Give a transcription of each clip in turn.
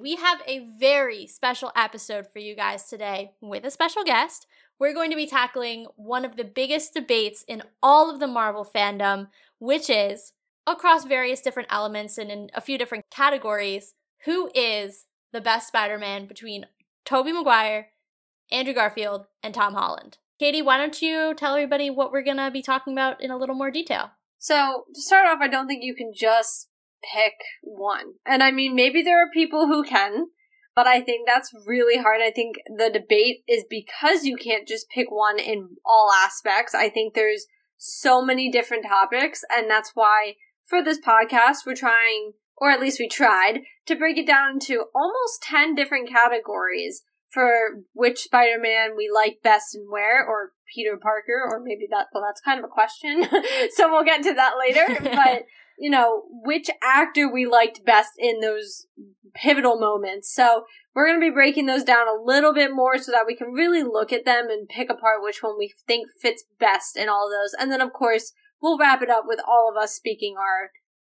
We have a very special episode for you guys today with a special guest. We're going to be tackling one of the biggest debates in all of the Marvel fandom, which is, across various different elements and in a few different categories, who is the best Spider-Man between Tobey Maguire, Andrew Garfield, and Tom Holland. Katie, why don't you tell everybody what we're going to be talking about in a little more detail? So, to start off, I don't think you can just pick one. And I mean, maybe there are people who can, but I think that's really hard. I think the debate is because you can't just pick one in all aspects. I think there's so many different topics, and that's why for this podcast, we're trying, or at least we tried, to break it down into almost 10 different categories for which Spider-Man we like best and where, or Peter Parker, or maybe that's kind of a question, so we'll get to that later, but you know, which actor we liked best in those pivotal moments. So we're going to be breaking those down a little bit more so that we can really look at them and pick apart which one we think fits best in all of those. And then, of course, we'll wrap it up with all of us speaking our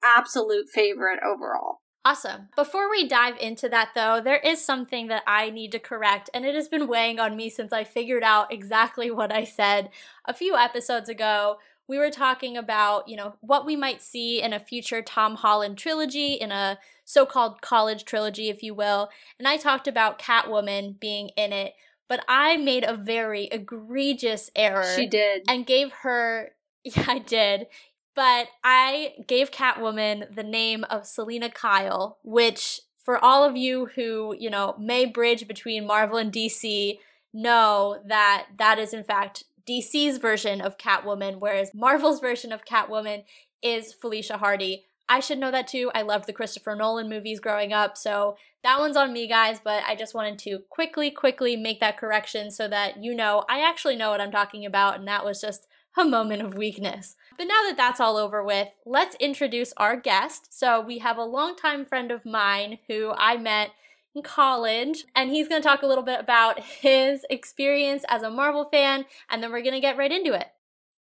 absolute favorite overall. Awesome. Before we dive into that, though, there is something that I need to correct, and it has been weighing on me since I figured out exactly what I said a few episodes ago. We were talking about, you know, what we might see in a future Tom Holland trilogy, in a so-called college trilogy, if you will. And I talked about Catwoman being in it, but I made a very egregious error. She did. And gave her, yeah, I did. But I gave Catwoman the name of Selena Kyle, which for all of you who, you know, may bridge between Marvel and DC, know that that is in fact DC's version of Catwoman, whereas Marvel's version of Catwoman is Felicia Hardy. I should know that too. I loved the Christopher Nolan movies growing up, so that one's on me, guys, but I just wanted to quickly make that correction so that you know I actually know what I'm talking about, and that was just a moment of weakness. But now that that's all over with, let's introduce our guest. So we have a longtime friend of mine who I met in college, and he's going to talk a little bit about his experience as a Marvel fan, and then we're going to get right into it.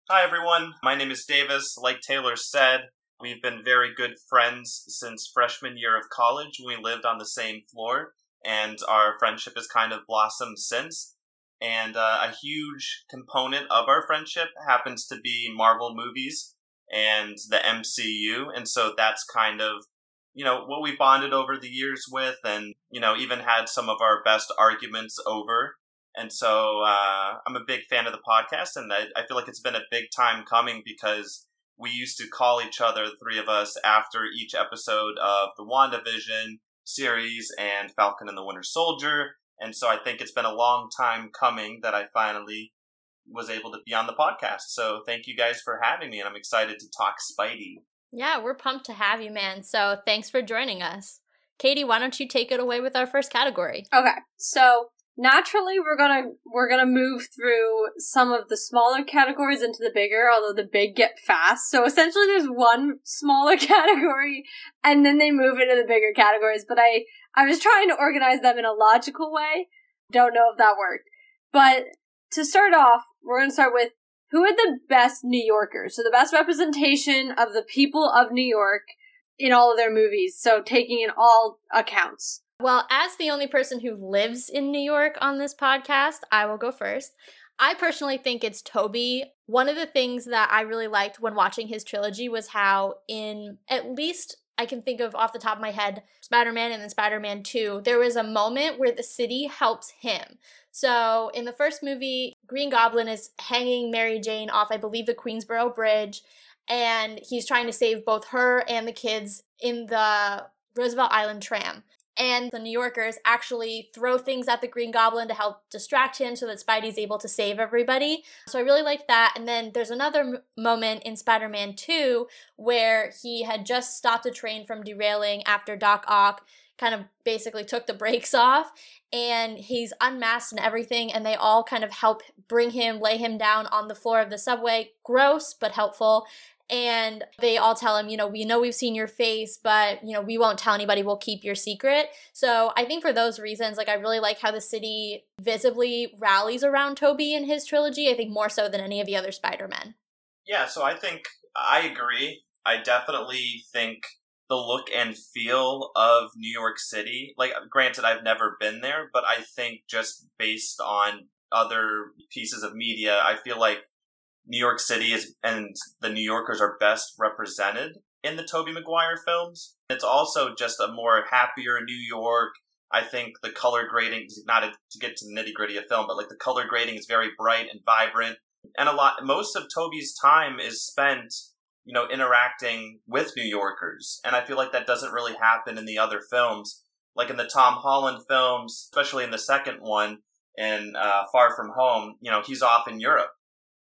Hi everyone, my name is Davis. Like Taylor said, we've been very good friends since freshman year of college. We lived on the same floor, and our friendship has kind of blossomed since. And a huge component of our friendship happens to be Marvel movies and the MCU, and so that's kind of, you know, what we bonded over the years with, and, you know, even had some of our best arguments over. And so I'm a big fan of the podcast, and I feel like it's been a big time coming because we used to call each other, the three of us, after each episode of the WandaVision series and Falcon and the Winter Soldier. And so I think it's been a long time coming that I finally was able to be on the podcast. So thank you guys for having me, and I'm excited to talk Spidey. Yeah, we're pumped to have you, man. So thanks for joining us. Katie, why don't you take it away with our first category? Okay, so naturally we're gonna move through some of the smaller categories into the bigger, although the big get fast. So essentially there's one smaller category, and then they move into the bigger categories. But I was trying to organize them in a logical way. Don't know if that worked. But to start off, we're going to start with who are the best New Yorkers? So the best representation of the people of New York in all of their movies. So taking in all accounts. Well, as the only person who lives in New York on this podcast, I will go first. I personally think it's Tobey. One of the things that I really liked when watching his trilogy was how in at least I can think of off the top of my head, Spider-Man and then Spider-Man 2, there was a moment where the city helps him. So in the first movie, Green Goblin is hanging Mary Jane off, I believe, the Queensboro Bridge, and he's trying to save both her and the kids in the Roosevelt Island tram. And the New Yorkers actually throw things at the Green Goblin to help distract him so that Spidey's able to save everybody. So I really liked that. And then there's another moment in Spider-Man 2 where he had just stopped a train from derailing after Doc Ock kind of basically took the brakes off, and he's unmasked and everything, and they all kind of help bring him, lay him down on the floor of the subway. Gross, but helpful. And they all tell him, we know we've seen your face, but, we won't tell anybody, we'll keep your secret. So I think for those reasons, I really like how the city visibly rallies around Tobey in his trilogy, I think more so than any of the other Spider-Men. Yeah, so I think I agree. I definitely think the look and feel of New York City, granted, I've never been there, but I think just based on other pieces of media, I feel like New York City is, and the New Yorkers are best represented in the Tobey Maguire films. It's also just a more happier New York. I think the color grading, to get to the nitty gritty of film, but the color grading is very bright and vibrant. And most of Tobey's time is spent, interacting with New Yorkers. And I feel like that doesn't really happen in the other films. Like in the Tom Holland films, especially in the second one, in Far From Home, he's off in Europe.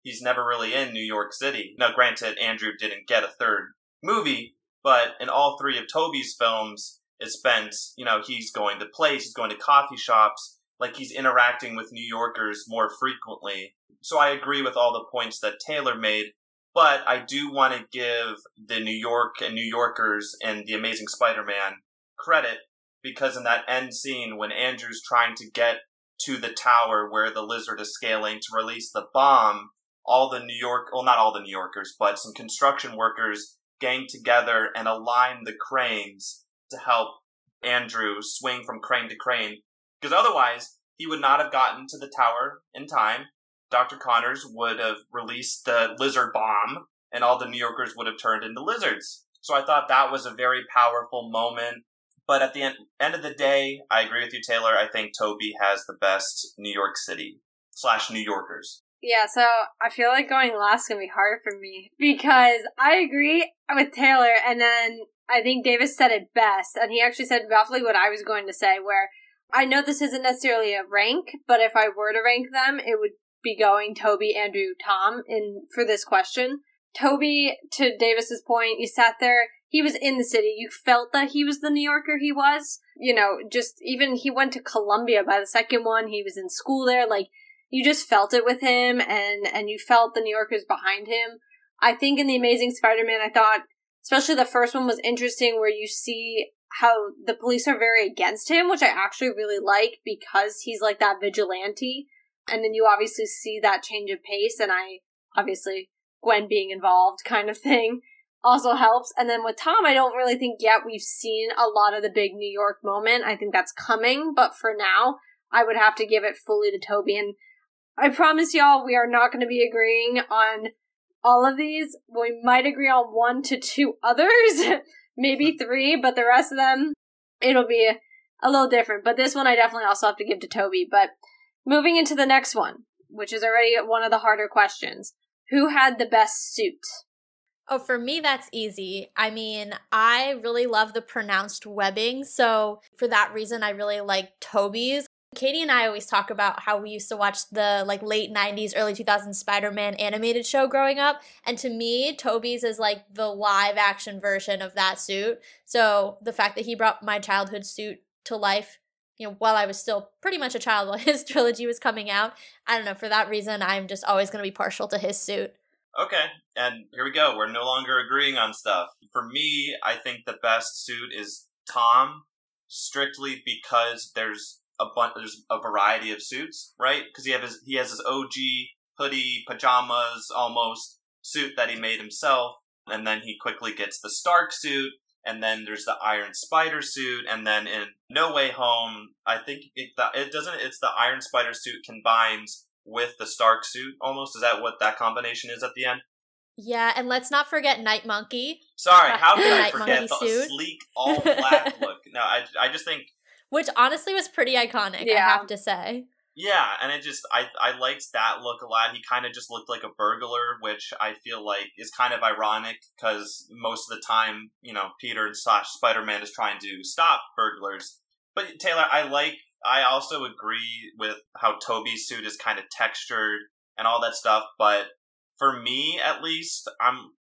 He's never really in New York City. Now, granted, Andrew didn't get a third movie, but in all three of Tobey's films, it's spent, he's going to places, he's going to coffee shops, he's interacting with New Yorkers more frequently. So I agree with all the points that Taylor made, but I do want to give the New York and New Yorkers and The Amazing Spider-Man credit, because in that end scene when Andrew's trying to get to the tower where the Lizard is scaling to release the bomb, not all the New Yorkers, but some construction workers gang together and align the cranes to help Andrew swing from crane to crane. Because otherwise, he would not have gotten to the tower in time. Dr. Connors would have released the Lizard bomb, and all the New Yorkers would have turned into lizards. So I thought that was a very powerful moment. But at the end of the day, I agree with you, Taylor. I think Tobey has the best New York City / New Yorkers. Yeah, so I feel like going last is going to be hard for me, because I agree with Taylor, and then I think Davis said it best, and he actually said roughly what I was going to say, where I know this isn't necessarily a rank, but if I were to rank them, it would be going Tobey, Andrew, Tom for this question. Tobey, to Davis's point, you sat there, he was in the city, you felt that he was the New Yorker he was, just even he went to Columbia by the second one, he was in school there, you just felt it with him, and you felt the New Yorkers behind him. I think in The Amazing Spider-Man, I thought, especially the first one was interesting, where you see how the police are very against him, which I actually really like, because he's that vigilante. And then you obviously see that change of pace, and Gwen being involved kind of thing also helps. And then with Tom, I don't really think yet we've seen a lot of the big New York moment. I think that's coming, but for now, I would have to give it fully to Tobey, and I promise y'all we are not going to be agreeing on all of these. We might agree on 1 to 2 others, maybe 3, but the rest of them, it'll be a little different. But this one I definitely also have to give to Tobey. But moving into the next one, which is already one of the harder questions. Who had the best suit? Oh, for me, that's easy. I really love the pronounced webbing. So for that reason, I really like Tobey's. Katie and I always talk about how we used to watch the late 90s, early 2000s Spider-Man animated show growing up. And to me, Tobey's is the live action version of that suit. So the fact that he brought my childhood suit to life, while I was still pretty much a child while his trilogy was coming out. I don't know. For that reason, I'm just always going to be partial to his suit. Okay. And here we go. We're no longer agreeing on stuff. For me, I think the best suit is Tom, strictly because there's a variety of suits, right? Because he has his OG hoodie, pajamas, almost suit that he made himself, and then he quickly gets the Stark suit, and then there's the Iron Spider suit, and then in No Way Home, I think it's the Iron Spider suit combines with the Stark suit almost. Is that what that combination is at the end? Yeah, and let's not forget Night Monkey. Sorry, how could I forget the sleek all black look? No, I just think. Which honestly was pretty iconic, yeah. I have to say. Yeah, and I liked that look a lot. He kind of just looked like a burglar, which I feel like is kind of ironic because most of the time, Peter / Spider-Man is trying to stop burglars. But Taylor, I also agree with how Tobey's suit is kind of textured and all that stuff. But for me, at least,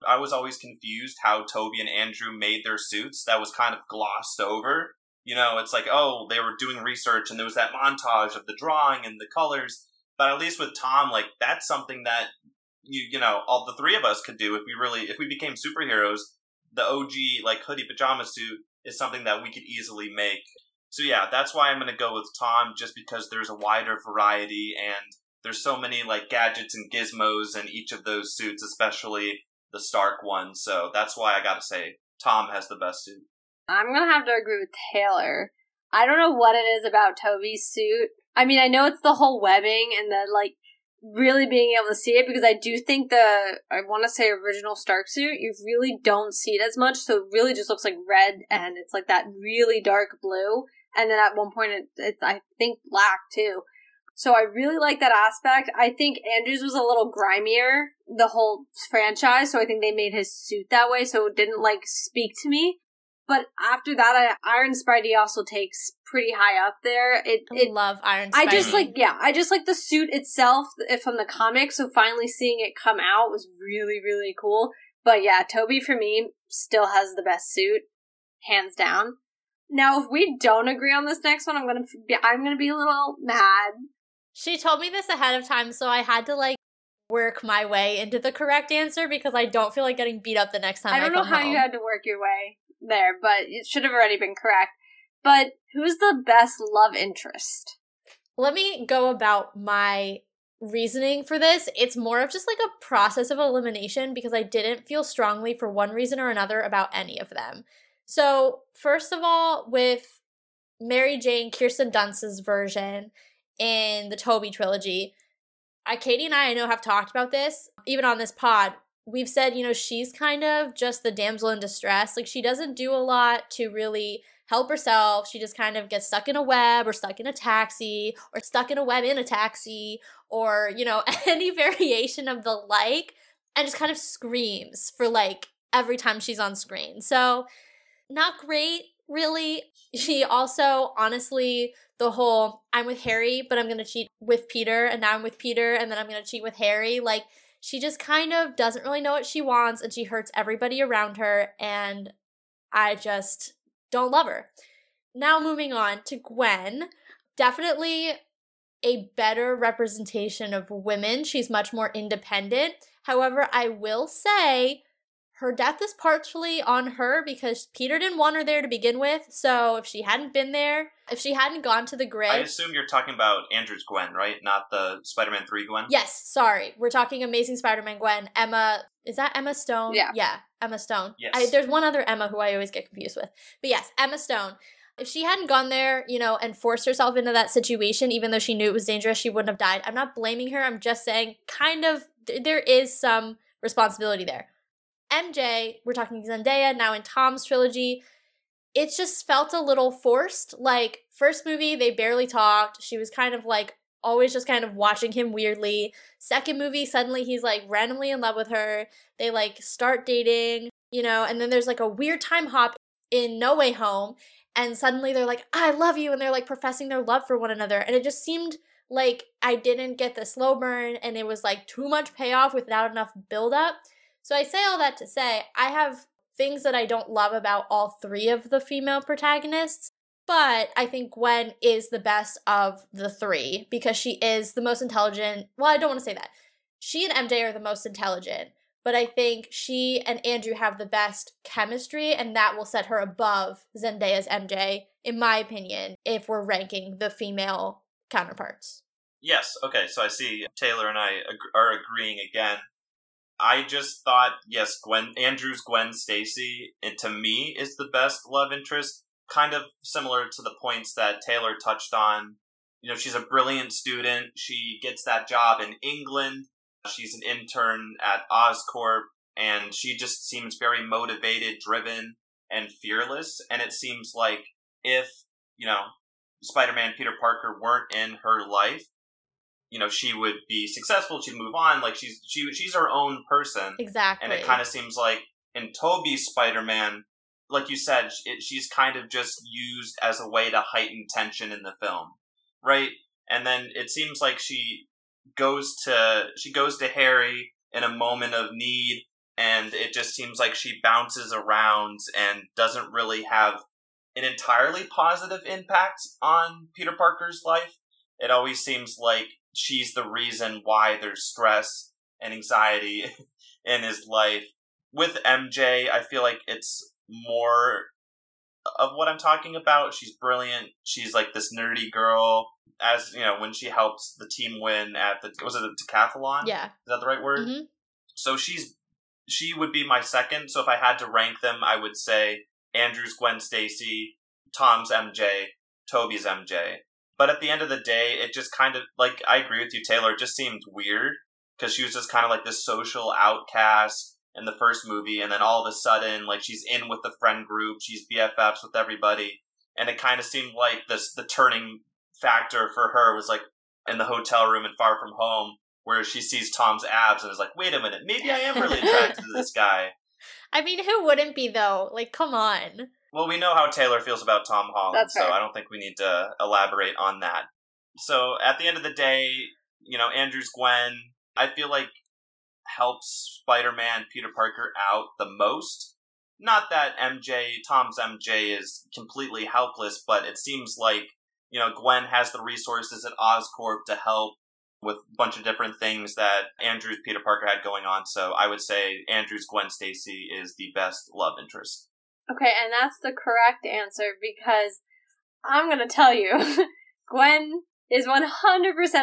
I was always confused how Tobey and Andrew made their suits. That was kind of glossed over. You know, it's like, oh, they were doing research and there was that montage of the drawing and the colors. But at least with Tom, like, that's something that, you know, all the three of us could do if we became superheroes. The OG, like, hoodie pajama suit is something that we could easily make. So yeah, that's why I'm going to go with Tom, just because there's a wider variety and there's so many, like, gadgets and gizmos in each of those suits, especially the Stark one. So that's why I got to say Tom has the best suit. I'm going to have to agree with Taylor. I don't know what it is about Toby's suit. I mean, I know it's the whole webbing and the, like, really being able to see it, because I do think I want to say original Stark suit, you really don't see it as much, so it really just looks like red, and it's like that really dark blue, and then at one point it's I think black too. So I really like that aspect. I think Andrew's was a little grimier, the whole franchise, so I think they made his suit that way, so it didn't, like, speak to me. But after that, Iron Spidey also takes pretty high up there. I love Iron Spidey. I just like the suit itself from the comics, so finally seeing it come out was really, really cool. But yeah, Toby, for me, still has the best suit, hands down. Now, if we don't agree on this next one, I'm gonna be a little mad. She told me this ahead of time, so I had to, like, work my way into the correct answer, because I don't feel like getting beat up the next time I come home. I don't know how you had to work your way there, but it should have already been correct. But who's the best love interest? Let me go about my reasoning for this. It's more of just, like, a process of elimination, because I didn't feel strongly for one reason or another about any of them. So first of all, with Mary Jane, Kirsten Dunst's version in the Toby trilogy, Katie and I know, have talked about this, even on this pod. We've said, you know, she's kind of just the damsel in distress. Like, she doesn't do a lot to really help herself. She just kind of gets stuck in a web, or stuck in a taxi, or stuck in a web in a taxi, or, you know, any variation of the like, and just kind of screams for, like, every time she's on screen. So not great, really. She also, honestly, the whole, I'm with Harry, but I'm going to cheat with Peter, and now I'm with Peter, and then I'm going to cheat with Harry, like, she just kind of doesn't really know what she wants, and she hurts everybody around her, and I just don't love her. Now moving on to Gwen, definitely a better representation of women. She's much more independent. However, I will say her death is partially on her, because Peter didn't want her there to begin with, so if she hadn't been there, if she hadn't gone to the grid... I assume you're talking about Andrew's Gwen, right? Not the Spider-Man 3 Gwen? Yes, sorry. We're talking Amazing Spider-Man Gwen. Emma... Is that Emma Stone? Yeah, Emma Stone. Yes. There's one other Emma who I always get confused with. But yes, Emma Stone. If she hadn't gone there, you know, and forced herself into that situation, even though she knew it was dangerous, she wouldn't have died. I'm not blaming her. I'm just saying, kind of, there is some responsibility there. MJ, we're talking Zendaya, now in Tom's trilogy... It just felt a little forced. Like, first movie, they barely talked. She was kind of, like, always just kind of watching him weirdly. Second movie, suddenly he's, like, randomly in love with her. They, like, start dating, you know, and then there's, like, a weird time hop in No Way Home, and suddenly they're like, I love you, and they're, like, professing their love for one another. And it just seemed like I didn't get the slow burn, and it was, like, too much payoff without enough buildup. So I say all that to say, I have things that I don't love about all three of the female protagonists, but I think Gwen is the best of the three, because she is the most intelligent. Well, I don't want to say that. She and MJ are the most intelligent, but I think she and Andrew have the best chemistry, and that will set her above Zendaya's MJ, in my opinion, if we're ranking the female counterparts. Yes, okay, so I see Taylor and I are agreeing again. I just thought, yes, Andrew's Gwen Stacy, and to me, is the best love interest. Kind of similar to the points that Taylor touched on. You know, she's a brilliant student. She gets that job in England. She's an intern at Oscorp, and she just seems very motivated, driven, and fearless. And it seems like if, you know, Spider-Man Peter Parker weren't in her life, you know, she would be successful, she'd move on, like, she's her own person. Exactly. And it kind of seems like in Toby's Spider-Man, like you said, she's kind of just used as a way to heighten tension in the film, right? And then it seems like she goes to Harry in a moment of need, and it just seems like she bounces around and doesn't really have an entirely positive impact on Peter Parker's life. It always seems like she's the reason why there's stress and anxiety in his life. With MJ, I feel like it's more of what I'm talking about. She's brilliant. She's like this nerdy girl. As you know, when she helps the team win at the, was it a decathlon? Yeah. Is that the right word? Mm-hmm. So she would be my second. So if I had to rank them, I would say Andrew's Gwen Stacy, Tom's MJ, Toby's MJ. But at the end of the day, it just kind of, like, I agree with you, Taylor, it just seemed weird because she was just kind of like this social outcast in the first movie. And then all of a sudden, like, she's in with the friend group. She's BFFs with everybody. And it kind of seemed like this, the turning factor for her was like in the hotel room in Far From Home, where she sees Tom's abs and is like, wait a minute, maybe I am really attracted to this guy. I mean, who wouldn't be, though? Like, come on. Well, we know how Taylor feels about Tom Holland, so I don't think we need to elaborate on that. So at the end of the day, you know, Andrew's Gwen, I feel like, helps Spider-Man, Peter Parker out the most. Not that Tom's MJ is completely helpless, but it seems like, you know, Gwen has the resources at Oscorp to help with a bunch of different things that Andrew's Peter Parker had going on. So I would say Andrew's Gwen Stacy is the best love interest. Okay, and that's the correct answer, because I'm going to tell you, Gwen is 100%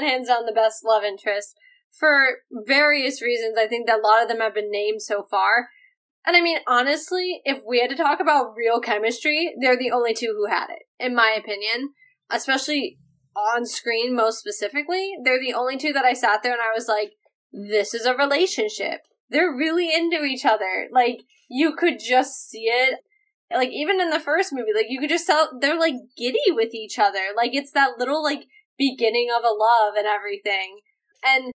hands down the best love interest for various reasons. I think that a lot of them have been named so far. And I mean, honestly, if we had to talk about real chemistry, they're the only two who had it, in my opinion, especially on screen, most specifically. They're the only two that I sat there and I was like, this is a relationship. They're really into each other. Like, you could just see it. Like, even in the first movie, like, you could just tell they're, like, giddy with each other. Like, it's that little, like, beginning of a love and everything. And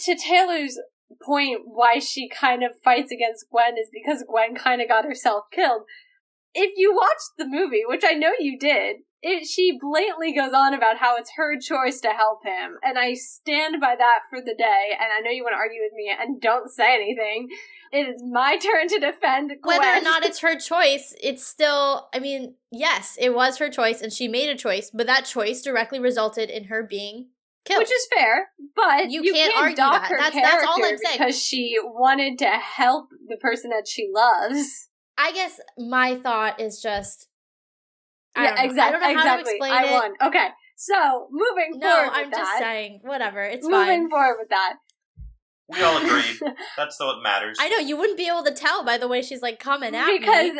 to Taylor's point, why she kind of fights against Gwen is because Gwen kind of got herself killed. If you watched the movie, which I know you did, she blatantly goes on about how it's her choice to help him, and I stand by that for the day, and I know you want to argue with me, and don't say anything. It is my turn to defend Gwen. Whether or not it's her choice, it's still, I mean, yes, it was her choice, and she made a choice, but that choice directly resulted in her being killed. Which is fair, but you can't argue dock that. That's all I'm saying. Because she wanted to help the person that she loves. I guess my thought is just, I don't know how to explain it. I won. Okay, so moving forward with that. We all agree. That's what matters. I know, you wouldn't be able to tell by the way she's like coming at me. Because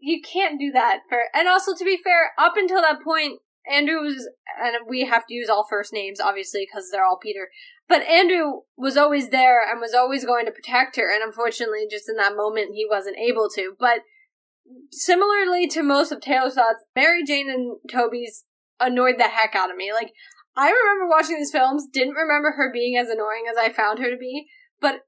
you can't do that. And also, to be fair, up until that point, Andrew was, and we have to use all first names, obviously, because they're all Peter, but Andrew was always there and was always going to protect her, and unfortunately, just in that moment, he wasn't able to. But similarly to most of Taylor's thoughts, Mary Jane and Toby's annoyed the heck out of me. Like, I remember watching these films, didn't remember her being as annoying as I found her to be, but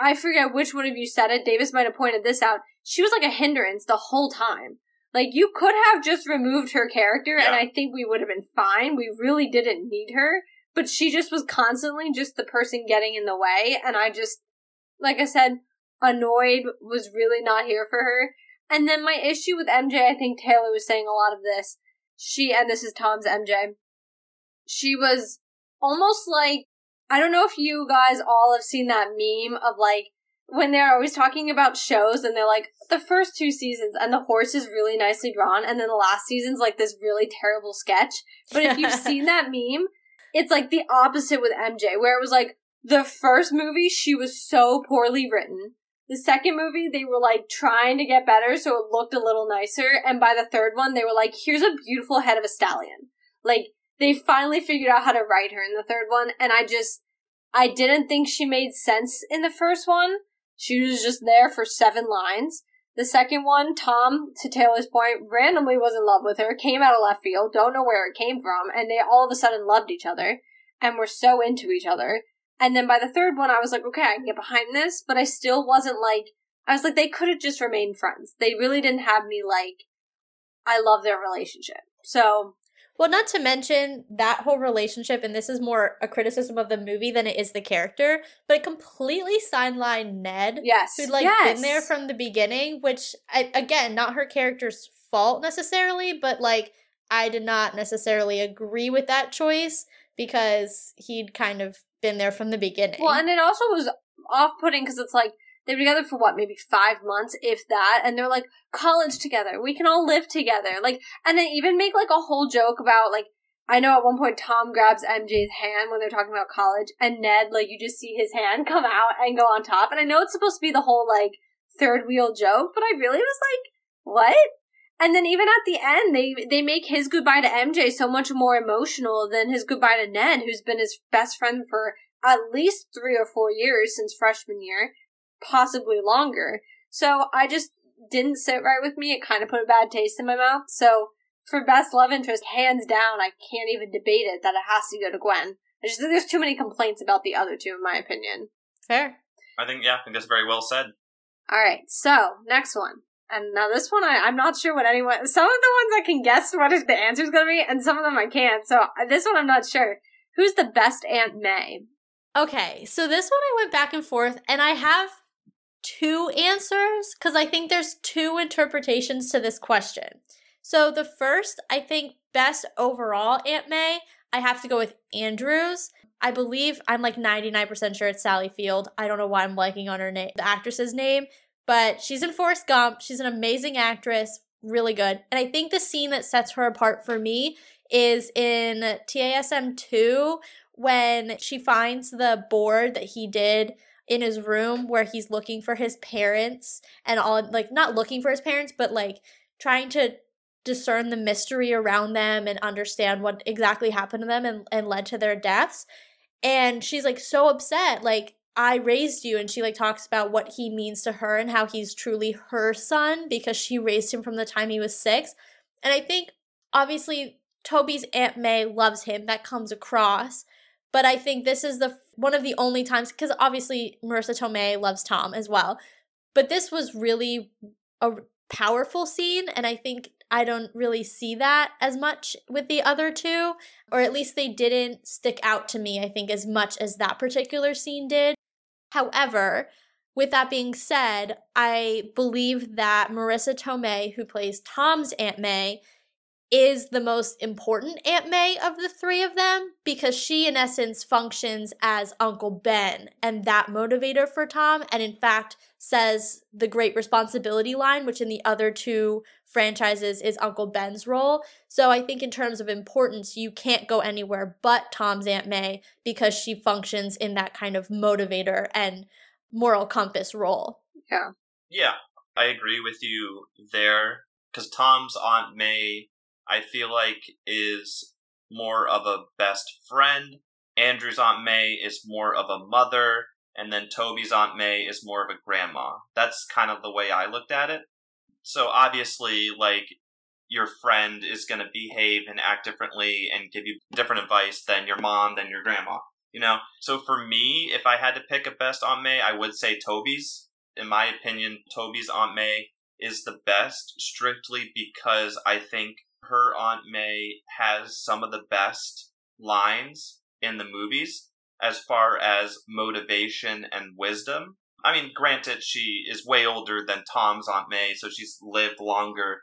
I forget which one of you said it. Davis might have pointed this out. She was like a hindrance the whole time. Like, you could have just removed her character, and I think we would have been fine. We really didn't need her, but she just was constantly just the person getting in the way, and I just, like I said, annoyed, was really not here for her. And then my issue with MJ, I think Taylor was saying a lot of this, and this is Tom's MJ, she was almost like, I don't know if you guys all have seen that meme of, like, when they're always talking about shows and they're like, the first two seasons and the horse is really nicely drawn and then the last season's like this really terrible sketch. But if you've seen that meme, it's like the opposite with MJ, where it was like, the first movie, she was so poorly written. The second movie, they were, like, trying to get better, so it looked a little nicer. And by the third one, they were like, here's a beautiful head of a stallion. Like, they finally figured out how to write her in the third one. And I didn't think she made sense in the first one. She was just there for 7 lines. The second one, Tom, to Taylor's point, randomly was in love with her, came out of left field, don't know where it came from. And they all of a sudden loved each other and were so into each other. And then by the third one, I was like, okay, I can get behind this, but I still wasn't like, I was like, they could have just remained friends. They really didn't have me like, I love their relationship. So Well, not to mention that whole relationship, and this is more a criticism of the movie than it is the character, but it completely sidelined Ned. Yes. Who'd been there from the beginning, which, again, not her character's fault necessarily, but I did not necessarily agree with that choice because he'd kind of been there from the beginning. Well, and it also was off-putting because it's they were together for, maybe 5 months, if that, and they're, college together. We can all live together. And they even make, a whole joke about, I know at one point Tom grabs MJ's hand when they're talking about college, and Ned, you just see his hand come out and go on top. And I know it's supposed to be the whole, third wheel joke, but I really was what? And then even at the end, they make his goodbye to MJ so much more emotional than his goodbye to Ned, who's been his best friend for at least 3 or 4 years since freshman year. Possibly longer. So I just didn't sit right with me. It kind of put a bad taste in my mouth. So for best love interest, hands down, I can't even debate it that it has to go to Gwen. I just think there's too many complaints about the other two, in my opinion. Fair. I think that's very well said. All right, so next one. And now this one, I'm not sure what anyone... Some of the ones I can guess what the answer's going to be, and some of them I can't. So this one I'm not sure. Who's the best Aunt May? Okay, so this one I went back and forth, and I have two answers because I think there's two interpretations to this question. So the first, I think best overall Aunt May, I have to go with Andrews. I believe I'm 99% sure it's Sally Field. I don't know why I'm blanking on her name, the actress's name, but she's in Forrest Gump. She's an amazing actress, really good. And I think the scene that sets her apart for me is in TASM 2 when she finds the board that he did in his room where he's looking for his parents and all, not looking for his parents, but, trying to discern the mystery around them and understand what exactly happened to them and led to their deaths. And she's, so upset, I raised you. And she, talks about what he means to her and how he's truly her son because she raised him from the time he was 6. And I think, obviously, Toby's Aunt May loves him. That comes across. But I think this is one of the only times, because obviously Marissa Tomei loves Tom as well. But this was really a powerful scene, and I think I don't really see that as much with the other two, or at least they didn't stick out to me, I think, as much as that particular scene did. However, with that being said, I believe that Marissa Tomei, who plays Tom's Aunt May, is the most important Aunt May of the three of them because she, in essence, functions as Uncle Ben and that motivator for Tom, and in fact says the great responsibility line, which in the other two franchises is Uncle Ben's role. So I think in terms of importance, you can't go anywhere but Tom's Aunt May because she functions in that kind of motivator and moral compass role. Yeah. Yeah, I agree with you there because Tom's Aunt May, I feel is more of a best friend. Andrew's Aunt May is more of a mother. And then Toby's Aunt May is more of a grandma. That's kind of the way I looked at it. So obviously, your friend is going to behave and act differently and give you different advice than your mom, than your grandma, So for me, if I had to pick a best Aunt May, I would say Toby's. In my opinion, Toby's Aunt May is the best strictly because I think her Aunt May has some of the best lines in the movies as far as motivation and wisdom. I mean, granted, she is way older than Tom's Aunt May, so she's lived longer.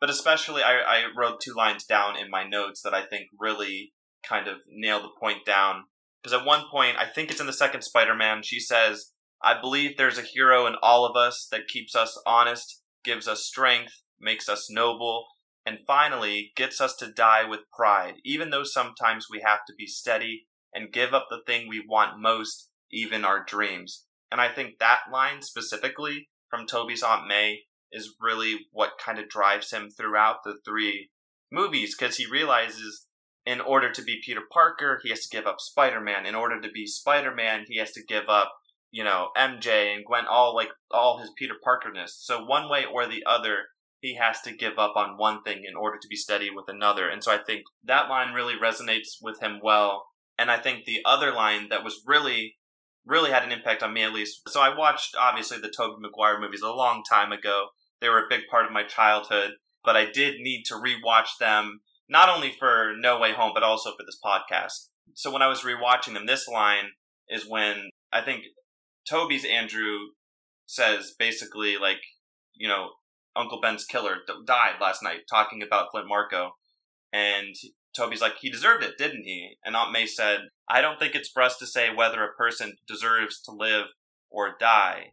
But especially, I wrote 2 lines down in my notes that I think really kind of nail the point down. Because at one point, I think it's in the second Spider-Man, she says, "I believe there's a hero in all of us that keeps us honest, gives us strength, makes us noble, and finally gets us to die with pride, even though sometimes we have to be steady and give up the thing we want most, even our dreams." And I think that line specifically from Toby's Aunt May is really what kind of drives him throughout the 3 movies, because he realizes in order to be Peter Parker, he has to give up Spider-Man. In order to be Spider-Man, he has to give up, MJ and Gwen, all his Peter Parker-ness. So one way or the other, he has to give up on one thing in order to be steady with another. And so I think that line really resonates with him well. And I think the other line that was really, really had an impact on me, at least. So I watched, obviously, the Tobey Maguire movies a long time ago. They were a big part of my childhood, but I did need to rewatch them not only for No Way Home, but also for this podcast. So when I was rewatching them, this line is when I think Tobey's Andrew says basically like, you know, Uncle Ben's killer died last night, talking about Flint Marco. And Tobey's like, he deserved it, didn't he? And Aunt May said, I don't think it's for us to say whether a person deserves to live or die.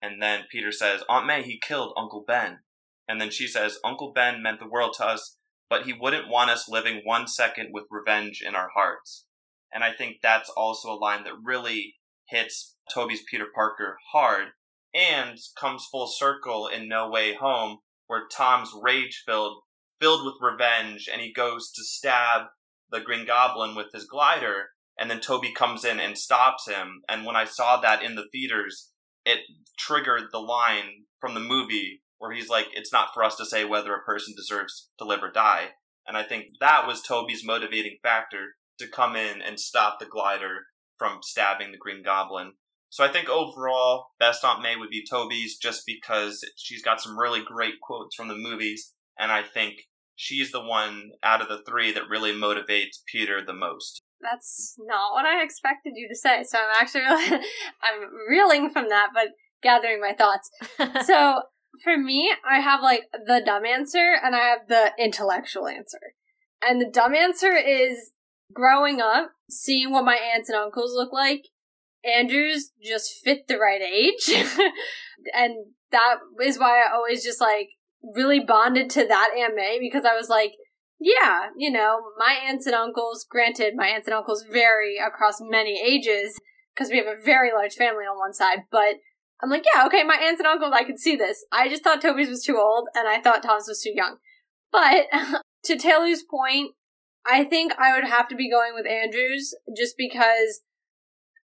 And then Peter says, Aunt May, he killed Uncle Ben. And then she says, Uncle Ben meant the world to us, but he wouldn't want us living 1 second with revenge in our hearts. And I think that's also a line that really hits Tobey's Peter Parker hard and comes full circle in No Way Home, where Tom's rage-filled with revenge, and he goes to stab the Green Goblin with his glider, and then Tobey comes in and stops him. And when I saw that in the theaters, it triggered the line from the movie where he's like, it's not for us to say whether a person deserves to live or die. And I think that was Tobey's motivating factor to come in and stop the glider from stabbing the Green Goblin. So I think overall, best Aunt May would be Tobey's, just because she's got some really great quotes from the movies, and I think she's the one out of the three that really motivates Peter the most. That's not what I expected you to say, so I'm actually I'm reeling from that, but gathering my thoughts. So for me, I have like the dumb answer, and I have the intellectual answer. And the dumb answer is growing up, seeing what my aunts and uncles look like, Andrews just fit the right age. And that is why I always just like really bonded to that Aunt May, because I was like, yeah, you know, my aunts and uncles, granted, my aunts and uncles vary across many ages because we have a very large family on one side, but I'm like, yeah, okay, my aunts and uncles, I could see this. I just thought Tobey's was too old and I thought Tom's was too young. But to Taylor's point, I think I would have to be going with Andrews, just because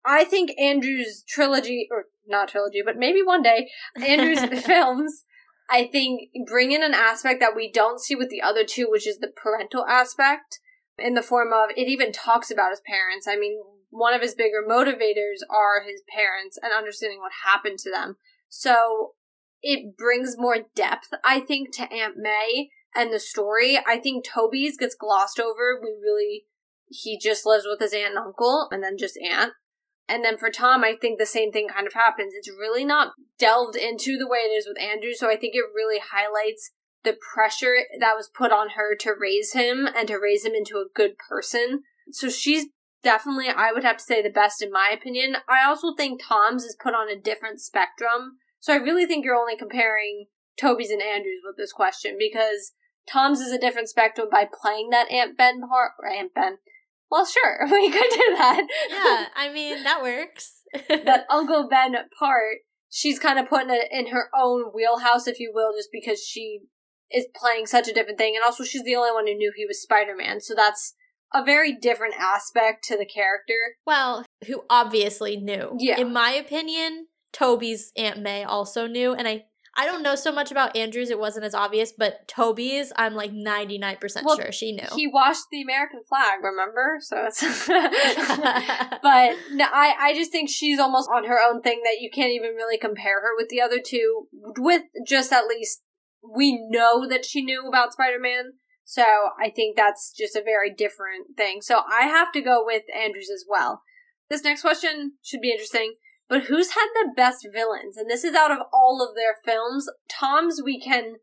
I think Andrew's trilogy, or not trilogy, but maybe one day, Andrew's films, I think, bring in an aspect that we don't see with the other two, which is the parental aspect, in the form of, it even talks about his parents. I mean, one of his bigger motivators are his parents and understanding what happened to them. So it brings more depth, I think, to Aunt May and the story. I think Tobey's gets glossed over. He just lives with his aunt and uncle, and then just aunt. And then for Tom, I think the same thing kind of happens. It's really not delved into the way it is with Andrew, so I think it really highlights the pressure that was put on her to raise him and to raise him into a good person. So she's definitely, I would have to say, the best in my opinion. I also think Tom's is put on a different spectrum. So I really think you're only comparing Tobey's and Andrew's with this question, because Tom's is a different spectrum by playing that Aunt Ben. Well, sure, we could do that. Yeah, I mean, that works. That Uncle Ben part, she's kind of putting it in her own wheelhouse, if you will, just because she is playing such a different thing. And also, she's the only one who knew he was Spider-Man, so that's a very different aspect to the character. Well, who obviously knew. Yeah. In my opinion, Tobey's Aunt May also knew, and I don't know so much about Andrew's, it wasn't as obvious, but Tobey's, I'm like 99% sure she knew. He washed the American flag, remember? So it's but no, I just think she's almost on her own thing that you can't even really compare her with the other two, with just at least we know that she knew about Spider-Man. So I think that's just a very different thing. So I have to go with Andrew's as well. This next question should be interesting. But who's had the best villains? And this is out of all of their films. Tom's we can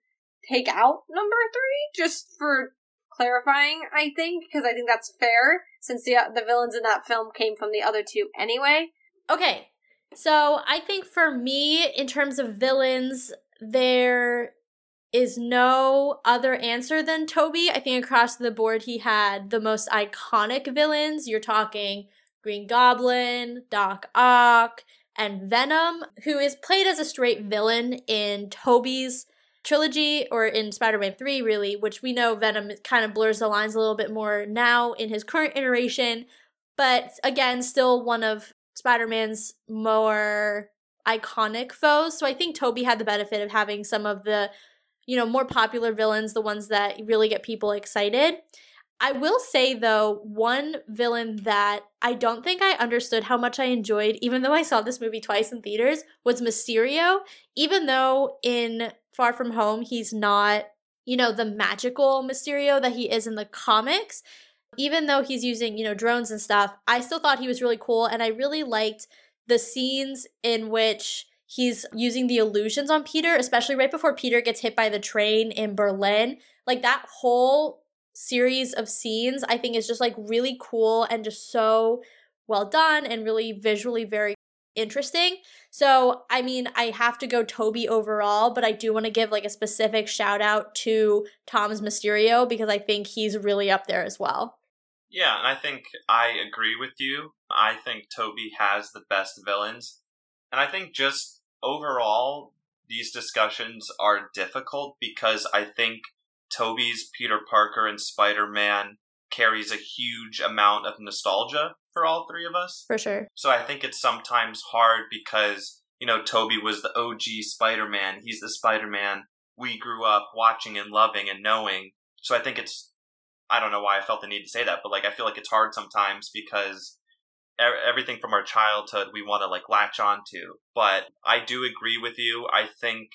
take out number 3, just for clarifying, I think, because I think that's fair, since the villains in that film came from the other two anyway. Okay, so I think for me, in terms of villains, there is no other answer than Tobey. I think across the board, he had the most iconic villains. You're talking Green Goblin, Doc Ock, and Venom, who is played as a straight villain in Tobey's trilogy, or in Spider-Man 3, really, which we know Venom kind of blurs the lines a little bit more now in his current iteration, but again, still one of Spider-Man's more iconic foes. So I think Tobey had the benefit of having some of the, you know, more popular villains, the ones that really get people excited. I will say, though, one villain that I don't think I understood how much I enjoyed, even though I saw this movie twice in theaters, was Mysterio. Even though in Far From Home, he's not, you know, the magical Mysterio that he is in the comics. Even though he's using, you know, drones and stuff, I still thought he was really cool. And I really liked the scenes in which he's using the illusions on Peter, especially right before Peter gets hit by the train in Berlin. Like, that whole series of scenes, I think, is just, like, really cool and just so well done and really visually very interesting. So, I mean, I have to go Tobey overall, but I do want to give, like, a specific shout out to Tom's Mysterio because I think he's really up there as well. Yeah, and I think I agree with you. I think Tobey has the best villains. And I think just overall, these discussions are difficult because I think Tobey's Peter Parker and Spider-Man carries a huge amount of nostalgia for all three of us. For sure. So I think it's sometimes hard because, you know, Tobey was the OG Spider-Man. He's the Spider-Man we grew up watching and loving and knowing. So I think it's, I don't know why I felt the need to say that, but like, I feel like it's hard sometimes because everything from our childhood we want to like latch on to. But I do agree with you. I think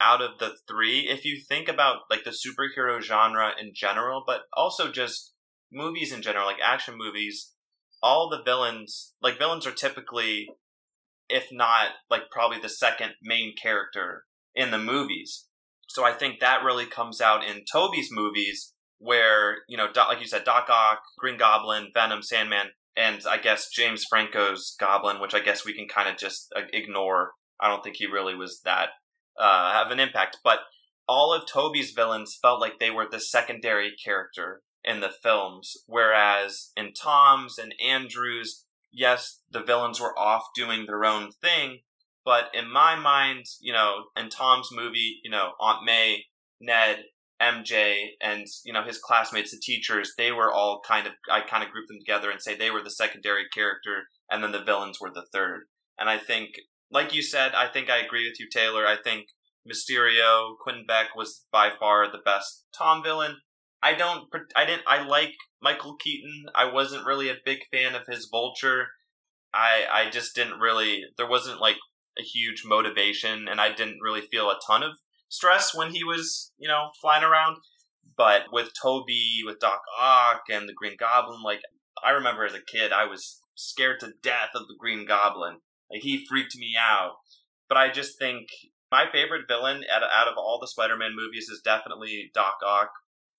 out of the three, if you think about like the superhero genre in general, but also just movies in general, like action movies, all the villains, like villains are typically, if not like probably the second main character in the movies. So I think that really comes out in Tobey's movies where, you know, like you said, Doc Ock, Green Goblin, Venom, Sandman, and I guess James Franco's Goblin, which I guess we can kind of just ignore. I don't think he really was that, have an impact. But all of Tobey's villains felt like they were the secondary character in the films. Whereas in Tom's and Andrew's, yes, the villains were off doing their own thing. But in my mind, you know, in Tom's movie, you know, Aunt May, Ned, MJ, and, you know, his classmates, the teachers, they were all kind of, I kind of grouped them together and say they were the secondary character, and then the villains were the third. And I think, like you said, I think I agree with you, Taylor. I think Mysterio, Quentin Beck was by far the best Tom villain. I like Michael Keaton. I wasn't really a big fan of his Vulture. I just didn't really, there wasn't like a huge motivation, and I didn't really feel a ton of stress when he was, you know, flying around. But with Tobey, with Doc Ock and the Green Goblin, like, I remember as a kid, I was scared to death of the Green Goblin. Like, he freaked me out. But I just think my favorite villain out of all the Spider-Man movies is definitely Doc Ock,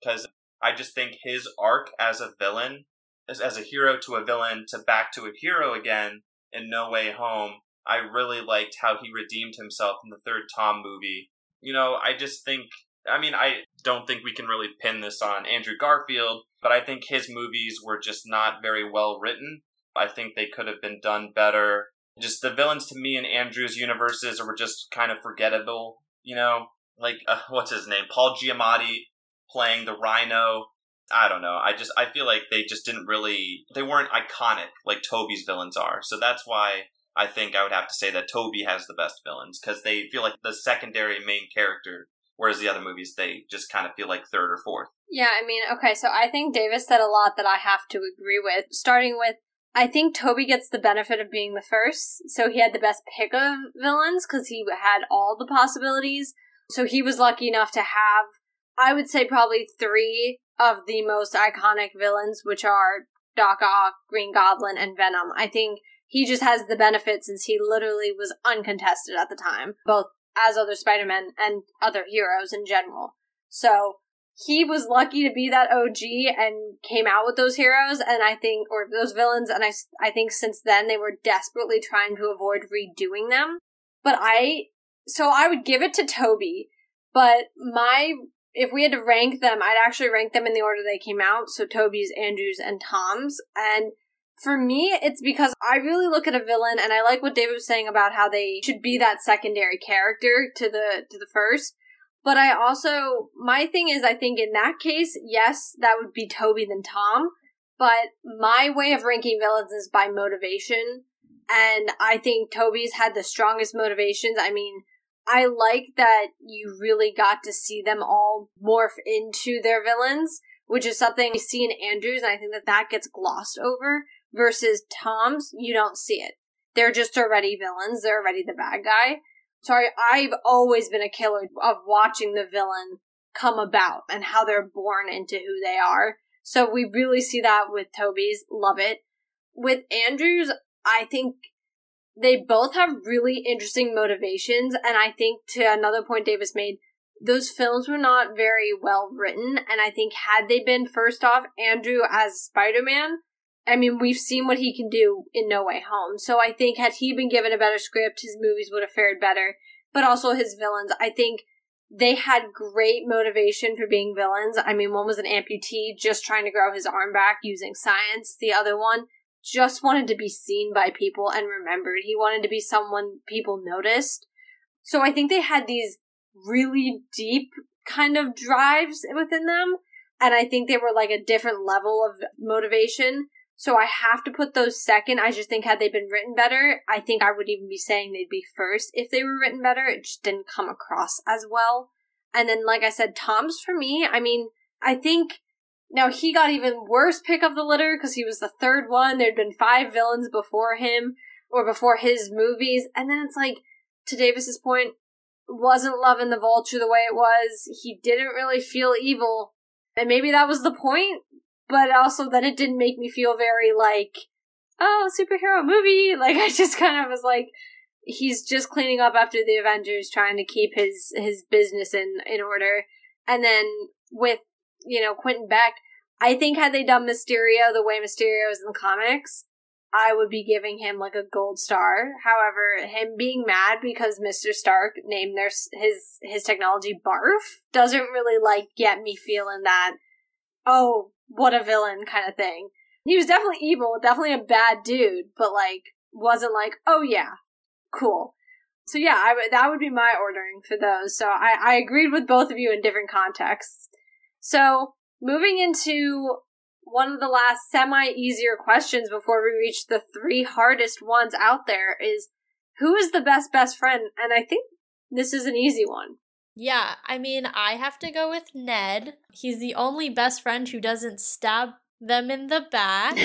because I just think his arc as a villain, as a hero to a villain to back to a hero again in No Way Home, I really liked how he redeemed himself in the third Tom movie. You know, I just think, I mean, I don't think we can really pin this on Andrew Garfield, but I think his movies were just not very well written. I think they could have been done better. Just the villains to me in Andrew's universes were just kind of forgettable, you know? Like, what's his name? Paul Giamatti playing the Rhino. I don't know. I feel like they just didn't really, they weren't iconic like Tobey's villains are. So that's why I think I would have to say that Tobey has the best villains because they feel like the secondary main character, whereas the other movies, they just kind of feel like third or fourth. Yeah, I mean, okay, so I think Davis said a lot that I have to agree with. Starting with, I think Tobey gets the benefit of being the first, so he had the best pick of villains because he had all the possibilities. So he was lucky enough to have, I would say, probably three of the most iconic villains, which are Doc Ock, Green Goblin, and Venom. I think he just has the benefit since he literally was uncontested at the time, both as other Spider-Men and other heroes in general. So he was lucky to be that OG and came out with those heroes, and I think, or those villains, and I think since then they were desperately trying to avoid redoing them. But I would give it to Tobey, but if we had to rank them, I'd actually rank them in the order they came out, so Tobey's, Andrew's, and Tom's, and for me, it's because I really look at a villain, and I like what David was saying about how they should be that secondary character to the first. But I also, my thing is, I think in that case, yes, that would be Tobey than Tom. But my way of ranking villains is by motivation, and I think Tobey's had the strongest motivations. I mean, I like that you really got to see them all morph into their villains, which is something we see in Andrew's, and I think that gets glossed over. Versus Tom's, you don't see it. They're just already villains. They're already the bad guy. Sorry, I've always been a killer of watching the villain come about and how they're born into who they are. So we really see that with Tobey's. Love it. With Andrew's, I think they both have really interesting motivations. And I think, to another point Davis made, those films were not very well written. And I think had they been, first off, Andrew as Spider-Man, I mean, we've seen what he can do in No Way Home. So I think had he been given a better script, his movies would have fared better. But also his villains, I think they had great motivation for being villains. I mean, one was an amputee just trying to grow his arm back using science. The other one just wanted to be seen by people and remembered. He wanted to be someone people noticed. So I think they had these really deep kind of drives within them. And I think they were like a different level of motivation. So I have to put those second. I just think had they been written better, I think I would even be saying they'd be first if they were written better. It just didn't come across as well. And then, like I said, Tom's for me. I mean, I think now he got even worse pick of the litter because he was the third one. There'd been 5 villains before him or before his movies. And then it's like, to Davis's point, wasn't loving the Vulture the way it was. He didn't really feel evil. And maybe that was the point. But also that it didn't make me feel very like, oh, superhero movie. Like, I just kind of was like, he's just cleaning up after the Avengers, trying to keep his business in order. And then with, you know, Quentin Beck, I think had they done Mysterio the way Mysterio is in the comics, I would be giving him like a gold star. However, him being mad because Mr. Stark named his technology Barf doesn't really like get me feeling that, oh, what a villain kind of thing. He was definitely evil, definitely a bad dude, but like wasn't like, oh yeah, cool. So yeah, that would be my ordering for those. So I agreed with both of you in different contexts. So moving into one of the last semi-easier questions before we reach the 3 hardest ones out there is, who is the best friend? And I think this is an easy one. Yeah, I mean, I have to go with Ned. He's the only best friend who doesn't stab them in the back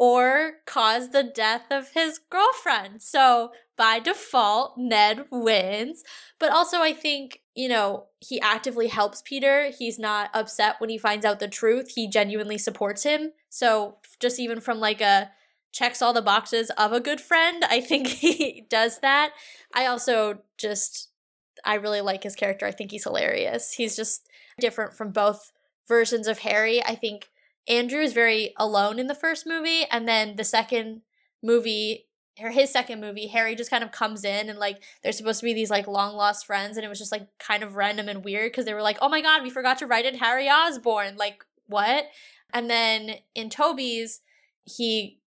or cause the death of his girlfriend. So by default, Ned wins. But also I think, you know, he actively helps Peter. He's not upset when he finds out the truth. He genuinely supports him. So just even from like a checks all the boxes of a good friend, I think he does that. I really like his character. I think he's hilarious. He's just different from both versions of Harry. I think Andrew is very alone in the first movie. And then the second movie, or his second movie, Harry just kind of comes in and like they're supposed to be these like long lost friends. And it was just like kind of random and weird because they were like, oh my God, we forgot to write in Harry Osborn. Like, what? And then in Tobey's, he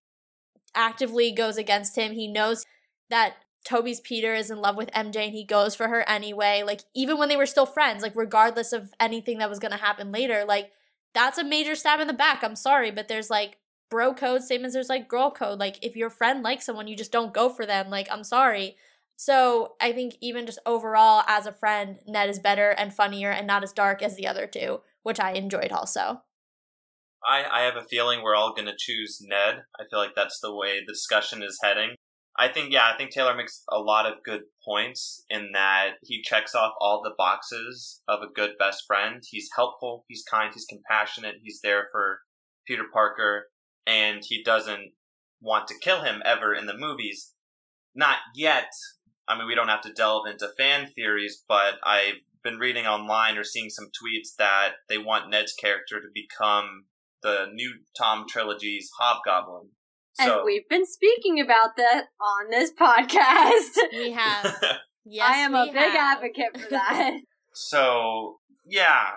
actively goes against him. He knows that Tobey's Peter is in love with MJ and he goes for her anyway, like even when they were still friends, like regardless of anything that was going to happen later. Like, that's a major stab in the back. I'm sorry, but there's like bro code, same as there's like girl code. Like, if your friend likes someone, you just don't go for them. Like, I'm sorry. So I think even just overall as a friend, Ned is better and funnier and not as dark as the other two, which I enjoyed also. I have a feeling we're all going to choose Ned. I feel like that's the way the discussion is heading. I think Taylor makes a lot of good points in that he checks off all the boxes of a good best friend. He's helpful, he's kind, he's compassionate, he's there for Peter Parker, and he doesn't want to kill him ever in the movies. Not yet. I mean, we don't have to delve into fan theories, but I've been reading online or seeing some tweets that they want Ned's character to become the new Tom trilogy's Hobgoblin. And we've been speaking about that on this podcast. We have. Yes, I am a big advocate for that. So, yeah.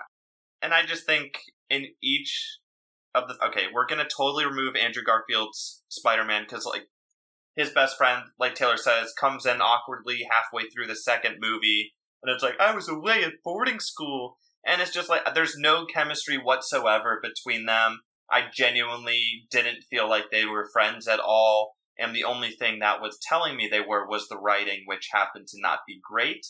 And I just think in each of the... Okay, we're going to totally remove Andrew Garfield's Spider-Man because, like, his best friend, like Taylor says, comes in awkwardly halfway through the second movie. And it's like, I was away at boarding school. And it's just like, there's no chemistry whatsoever between them. I genuinely didn't feel like they were friends at all, and the only thing that was telling me they were was the writing, which happened to not be great.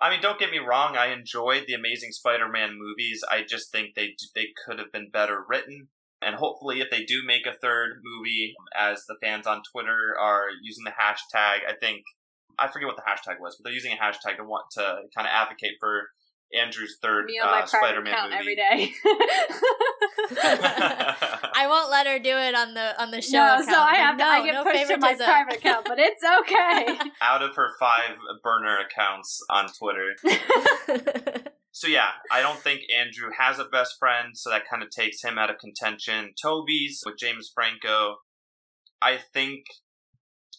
I mean, don't get me wrong, I enjoyed the Amazing Spider-Man movies. I just think they could have been better written, and hopefully if they do make a third movie, as the fans on Twitter are using the hashtag, I forget what the hashtag was, but they're using a hashtag to want to kind of advocate for Andrew's third Spider-Man count movie every day. I won't let her do it on the show. No, account. So I have I get pushed to my private account, but it's okay. Out of her 5 burner accounts on Twitter. So yeah, I don't think Andrew has a best friend, so that kind of takes him out of contention. Tobey's with James Franco. I think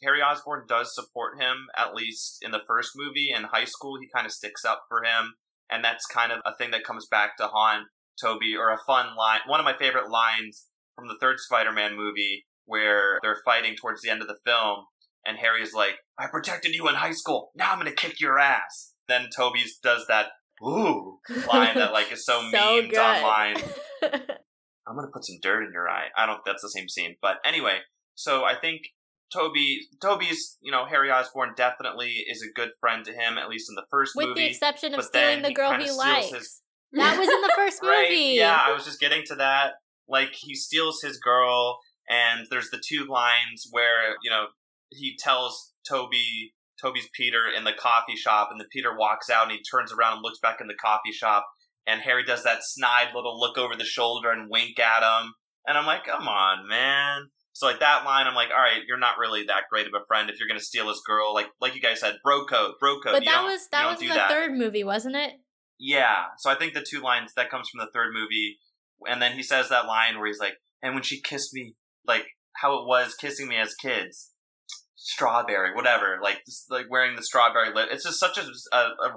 Harry Osborn does support him, at least in the first movie. In high school, he kind of sticks up for him, and that's kind of a thing that comes back to haunt Tobey, or a fun line. One of my favorite lines from the third Spider-Man movie, where they're fighting towards the end of the film, and Harry's like, I protected you in high school, now I'm going to kick your ass. Then Tobey does that ooh line that like is so memed good. Online. I'm going to put some dirt in your eye. I don't know if that's the same scene. But anyway, so I think Tobey's, you know, Harry Osborn definitely is a good friend to him, at least in the first movie. With the exception of stealing the girl he likes. That was in the first movie. Right? Yeah, I was just getting to that. Like, he steals his girl, and there's the 2 lines where, you know, he tells Tobey's Peter in the coffee shop, and the Peter walks out, and he turns around and looks back in the coffee shop, and Harry does that snide little look over the shoulder and wink at him, and I'm like, come on, man. So, like, that line, I'm like, all right, you're not really that great of a friend if you're going to steal his girl. Like you guys said, bro code. But that was in the third movie, wasn't it? Yeah. So I think the 2 lines, that comes from the third movie. And then he says that line where he's like, and when she kissed me, like how it was kissing me as kids. Strawberry, whatever. Like, just, like wearing the strawberry lip. It's just such a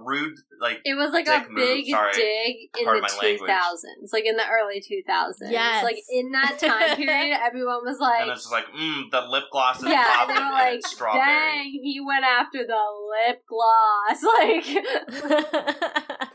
rude, like, it was like a big dig in the 2000s, like in the early 2000s. Yes. Like in that time period, everyone was like, and it's just like, the lip gloss is popping. And like, it's strawberry. Dang, he went after the lip gloss. Like,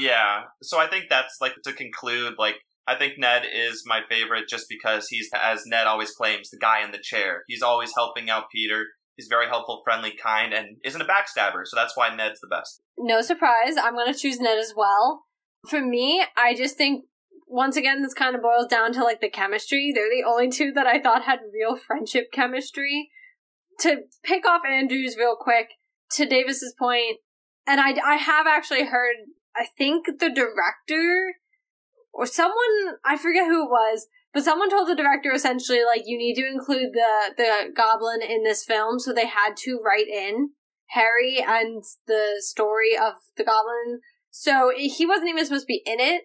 yeah. So I think that's like to conclude. Like, I think Ned is my favorite just because he's, as Ned always claims, the guy in the chair. He's always helping out Peter. He's very helpful, friendly, kind, and isn't a backstabber. So that's why Ned's the best. No surprise. I'm going to choose Ned as well. For me, I just think, once again, this kind of boils down to like the chemistry. They're the only 2 that I thought had real friendship chemistry. To pick off Andrew's real quick, to Davis's point, and I have actually heard, I think the director... or someone, I forget who it was, but someone told the director essentially, like, you need to include the goblin in this film, so they had to write in Harry and the story of the goblin. So he wasn't even supposed to be in it,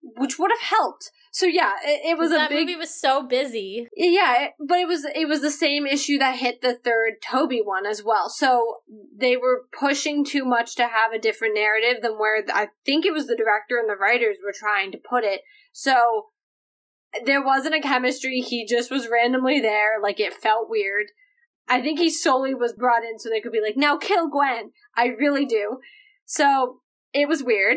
which would have helped. So yeah, it was that movie was so busy. Yeah, but it was the same issue that hit the third Tobey one as well. So they were pushing too much to have a different narrative than where I think it was the director and the writers were trying to put it. So there wasn't a chemistry. He just was randomly there. Like, it felt weird. I think he solely was brought in so they could be like, now kill Gwen. I really do. So it was weird.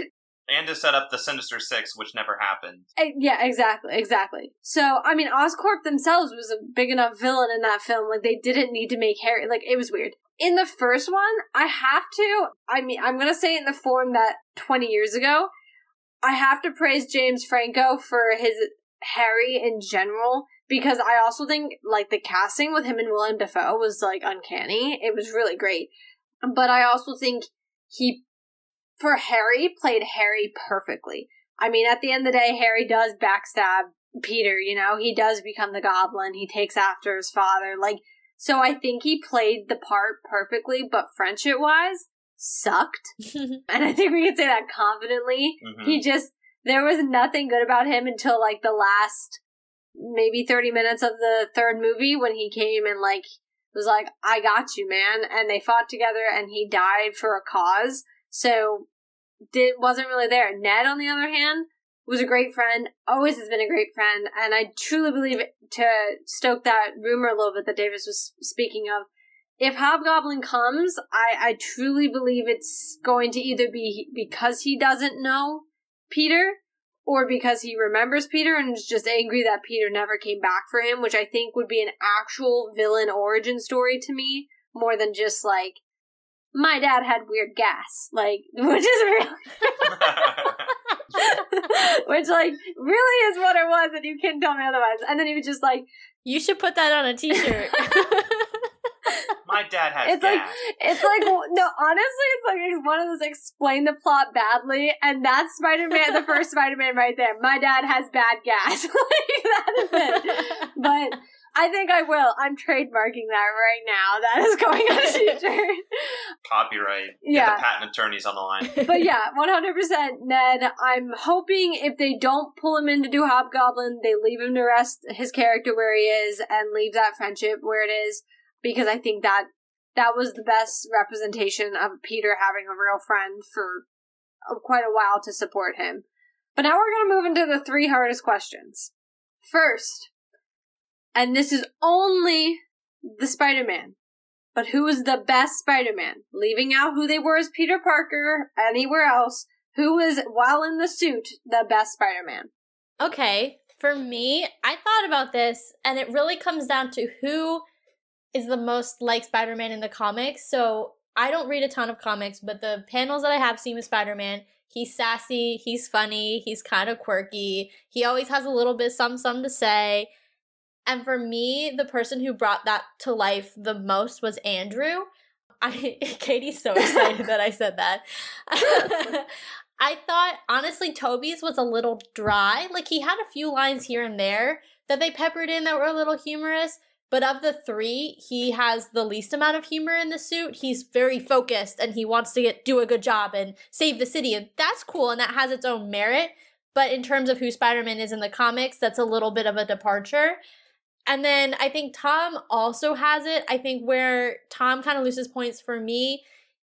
And to set up the Sinister Six, which never happened. Yeah, exactly. So, I mean, Oscorp themselves was a big enough villain in that film. Like, they didn't need to make Harry... like, it was weird. In the first one, I'm going to say it in the form that 20 years ago, I have to praise James Franco for his Harry in general, because I also think, like, the casting with him and Willem Dafoe was, like, uncanny. It was really great. But I also think he... for Harry, played Harry perfectly. I mean, at the end of the day, Harry does backstab Peter, you know? He does become the goblin. He takes after his father. Like, so I think he played the part perfectly, but friendship-wise, sucked. And I think we can say that confidently. Mm-hmm. He just, there was nothing good about him until, like, the last maybe 30 minutes of the third movie when he came and, like, was like, I got you, man. And they fought together and he died for a cause. So, wasn't really there. Ned, on the other hand, was a great friend, always has been a great friend, and I truly believe, to stoke that rumor a little bit that Davis was speaking of, if Hobgoblin comes, I truly believe it's going to either be because he doesn't know Peter, or because he remembers Peter and is just angry that Peter never came back for him, which I think would be an actual villain origin story to me, more than just like, my dad had weird gas, like, which is real. Which, like, really is what it was, and you can't tell me otherwise. And then he was just like... you should put that on a t-shirt. My dad has it's gas. It's one of those explain the plot badly, and that's Spider-Man, the first Spider-Man right there. My dad has bad gas. That is it. But I think I will. I'm trademarking that right now. That is going on the future. Copyright. Yeah. Get the patent attorneys on the line. But yeah, 100% Ned. I'm hoping if they don't pull him in to do Hobgoblin, they leave him to rest his character where he is and leave that friendship where it is, because I think that was the best representation of Peter having a real friend for quite a while to support him. But now we're going to move into the three hardest questions. First, and this is only the Spider-Man, but who is the best Spider-Man? Leaving out who they were as Peter Parker, anywhere else, who is, while in the suit, the best Spider-Man? Okay, for me, I thought about this, and it really comes down to who is the most like Spider-Man in the comics. So I don't read a ton of comics, but the panels that I have seen with Spider-Man, he's sassy, he's funny, he's kind of quirky, he always has a little bit something to say. And for me, the person who brought that to life the most was Andrew. Katie's so excited that I said that. I thought, honestly, Tobey's was a little dry. Like, he had a few lines here and there that they peppered in that were a little humorous. But of the three, he has the least amount of humor in the suit. He's very focused, and he wants to do a good job and save the city. And that's cool, and that has its own merit. But in terms of who Spider-Man is in the comics, that's a little bit of a departure. And then I think Tom also has it. I think where Tom kind of loses points for me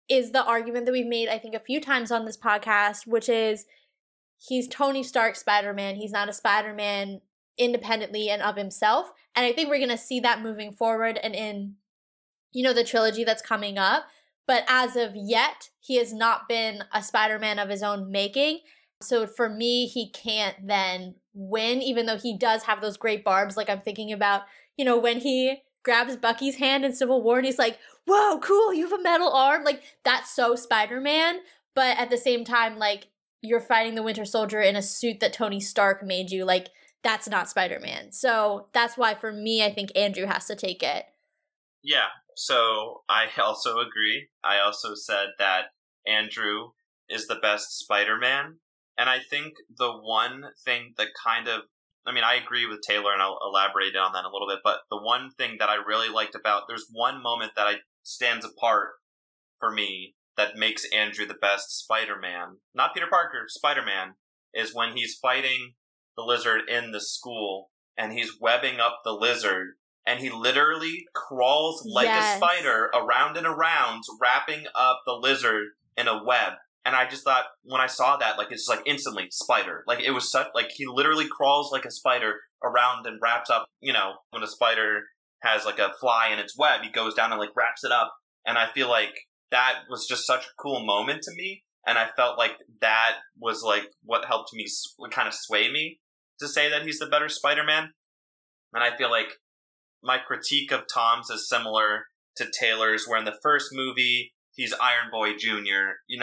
is the argument that we've made, I think, a few times on this podcast, which is he's Tony Stark Spider-Man. He's not a Spider-Man independently and of himself. And I think we're going to see that moving forward and in, the trilogy that's coming up. But as of yet, he has not been a Spider-Man of his own making. So for me, he can't then win, even though he does have those great barbs. Like, I'm thinking about, when he grabs Bucky's hand in Civil War and he's like, whoa, cool, you have a metal arm. Like, that's so Spider-Man. But at the same time, like, you're fighting the Winter Soldier in a suit that Tony Stark made you. Like, that's not Spider-Man. So that's why, for me, I think Andrew has to take it. Yeah, so I also agree. I also said that Andrew is the best Spider-Man. And I think the one thing that I agree with Taylor, and I'll elaborate on that a little bit, but the one thing that I really liked about, there's one moment that stands apart for me that makes Andrew the best Spider-Man, not Peter Parker, Spider-Man, is when he's fighting the Lizard in the school, and he's webbing up the Lizard, and he literally crawls like a spider around and around, wrapping up the Lizard in a web. And I just thought, when I saw that, like, it's just, like, instantly, spider. Like, it was such, like, he literally crawls like a spider around and wraps up, when a spider has, like, a fly in its web, he goes down and, like, wraps it up. And I feel like that was just such a cool moment to me. And I felt like that was, like, what helped me, kind of sway me to say that he's the better Spider-Man. And I feel like my critique of Tom's is similar to Taylor's, where in the first movie, he's Iron Boy Jr.,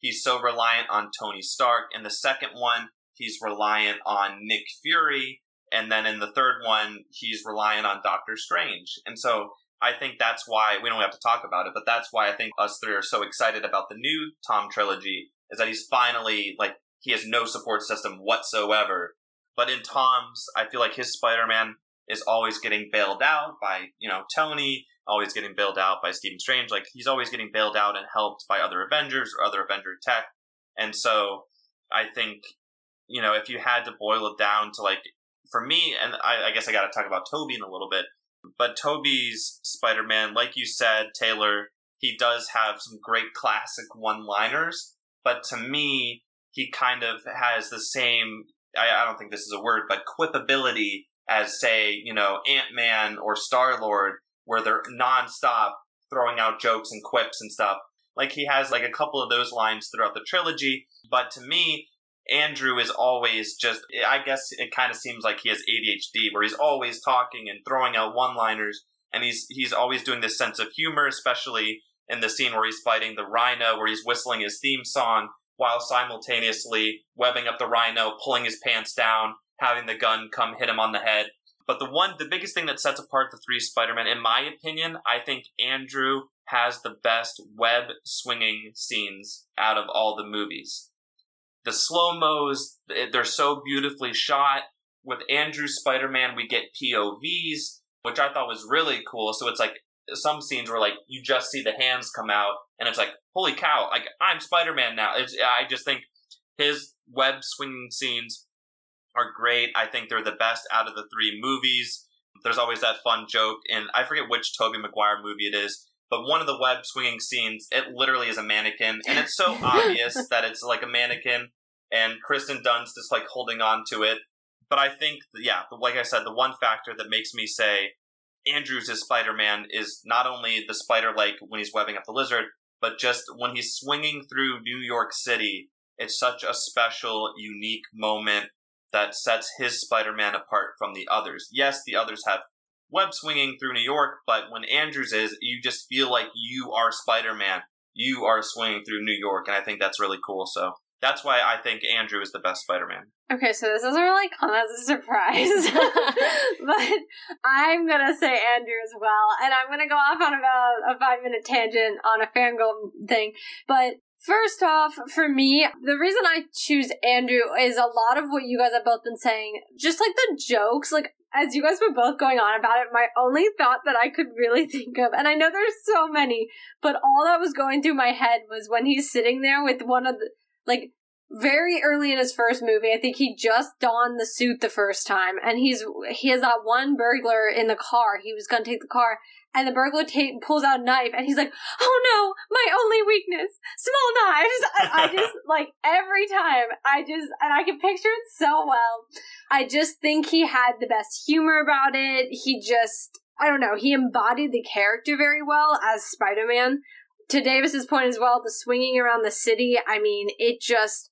he's so reliant on Tony Stark. In the second one, he's reliant on Nick Fury. And then in the third one, he's reliant on Doctor Strange. And so I think that's why, we don't have to talk about it, but that's why I think us three are so excited about the new Tom trilogy, is that he's finally, he has no support system whatsoever. But in Tom's, I feel like his Spider-Man is always getting bailed out by, Tony, always getting bailed out by Stephen Strange. Like, he's always getting bailed out and helped by other Avengers or other Avenger tech. And so I think, if you had to boil it down to, for me, and I guess I got to talk about Tobey in a little bit, but Tobey's Spider-Man, like you said, Taylor, he does have some great classic one-liners, but to me, he kind of has the same, I don't think this is a word, but quipability as, say, Ant-Man or Star-Lord, where they're nonstop throwing out jokes and quips and stuff. He has, a couple of those lines throughout the trilogy. But to me, Andrew is always just, I guess it kind of seems like he has ADHD, where he's always talking and throwing out one-liners. And he's always doing this sense of humor, especially in the scene where he's fighting the Rhino, where he's whistling his theme song while simultaneously webbing up the Rhino, pulling his pants down, having the gun come hit him on the head. But the biggest thing that sets apart the three Spider-Men, in my opinion, I think Andrew has the best web-swinging scenes out of all the movies. The slow-mos, they're so beautifully shot. With Andrew's Spider-Man, we get POVs, which I thought was really cool. So it's like some scenes where like you just see the hands come out, and it's like, holy cow, like I'm Spider-Man now. I just think his web-swinging scenes are great. I think they're the best out of the three movies. There's always that fun joke, and I forget which Tobey Maguire movie it is, but one of the web-swinging scenes, it literally is a mannequin, and it's so obvious that it's like a mannequin, and Kristen Dunst is like holding on to it. But I think, like I said, the one factor that makes me say Andrews is Spider-Man is not only the spider-like when he's webbing up the Lizard, but just when he's swinging through New York City, it's such a special, unique moment that sets his Spider-Man apart from the others. Yes, the others have web swinging through New York, but when Andrews is, you just feel like you are Spider-Man. You are swinging through New York, and I think that's really cool. So that's why I think Andrew is the best Spider-Man. Okay, so this doesn't really come as a surprise, but I'm going to say Andrew as well, and I'm going to go off on about a 5-minute tangent on a fangirl thing, but first off, for me, the reason I choose Andrew is a lot of what you guys have both been saying, just like the jokes, like as you guys were both going on about it, my only thought that I could really think of, and I know there's so many, but all that was going through my head was when he's sitting there with one of the, like, very early in his first movie, I think he just donned the suit the first time, and he has that one burglar in the car. He was going to take the car, and the burglar pulls out a knife, and he's like, oh no, my only weakness, small knives. I just, like, every time, and I can picture it so well. I just think he had the best humor about it. He just, I don't know, he embodied the character very well as Spider-Man. To Davis's point as well, the swinging around the city, I mean, it just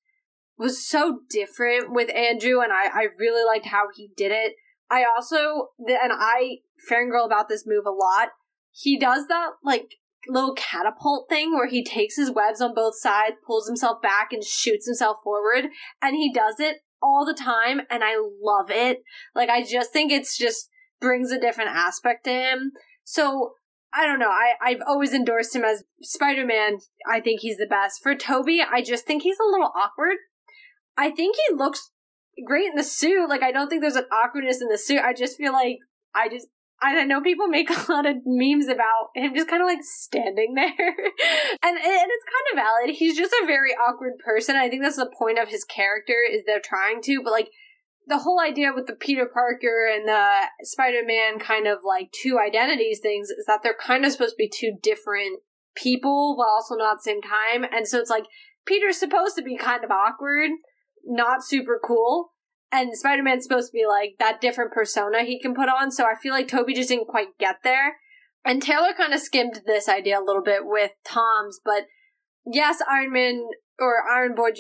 was so different with Andrew, and I really liked how he did it. I also, and I fangirl about this move a lot, he does that, like, little catapult thing where he takes his webs on both sides, pulls himself back, and shoots himself forward, and he does it all the time, and I love it. Like, I just think it's just brings a different aspect to him. So I don't know. I've always endorsed him as Spider-Man. I think he's the best. For Tobey, I just think he's a little awkward. I think he looks great in the suit. Like, I don't think there's an awkwardness in the suit. I just feel like I know people make a lot of memes about him just kind of, like, standing there. And it's kind of valid. He's just a very awkward person. I think that's the point of his character is they're trying to. But, like, the whole idea with the Peter Parker and the Spider-Man kind of, like, two identities things is that they're kind of supposed to be two different people, but also not at the same time. And so it's like, Peter's supposed to be kind of awkward, not super cool, and Spider-Man's supposed to be, like, that different persona he can put on, so I feel like Tobey just didn't quite get there. And Taylor kind of skimmed this idea a little bit with Tom's, but yes, Iron Man Jr., Iron Boy,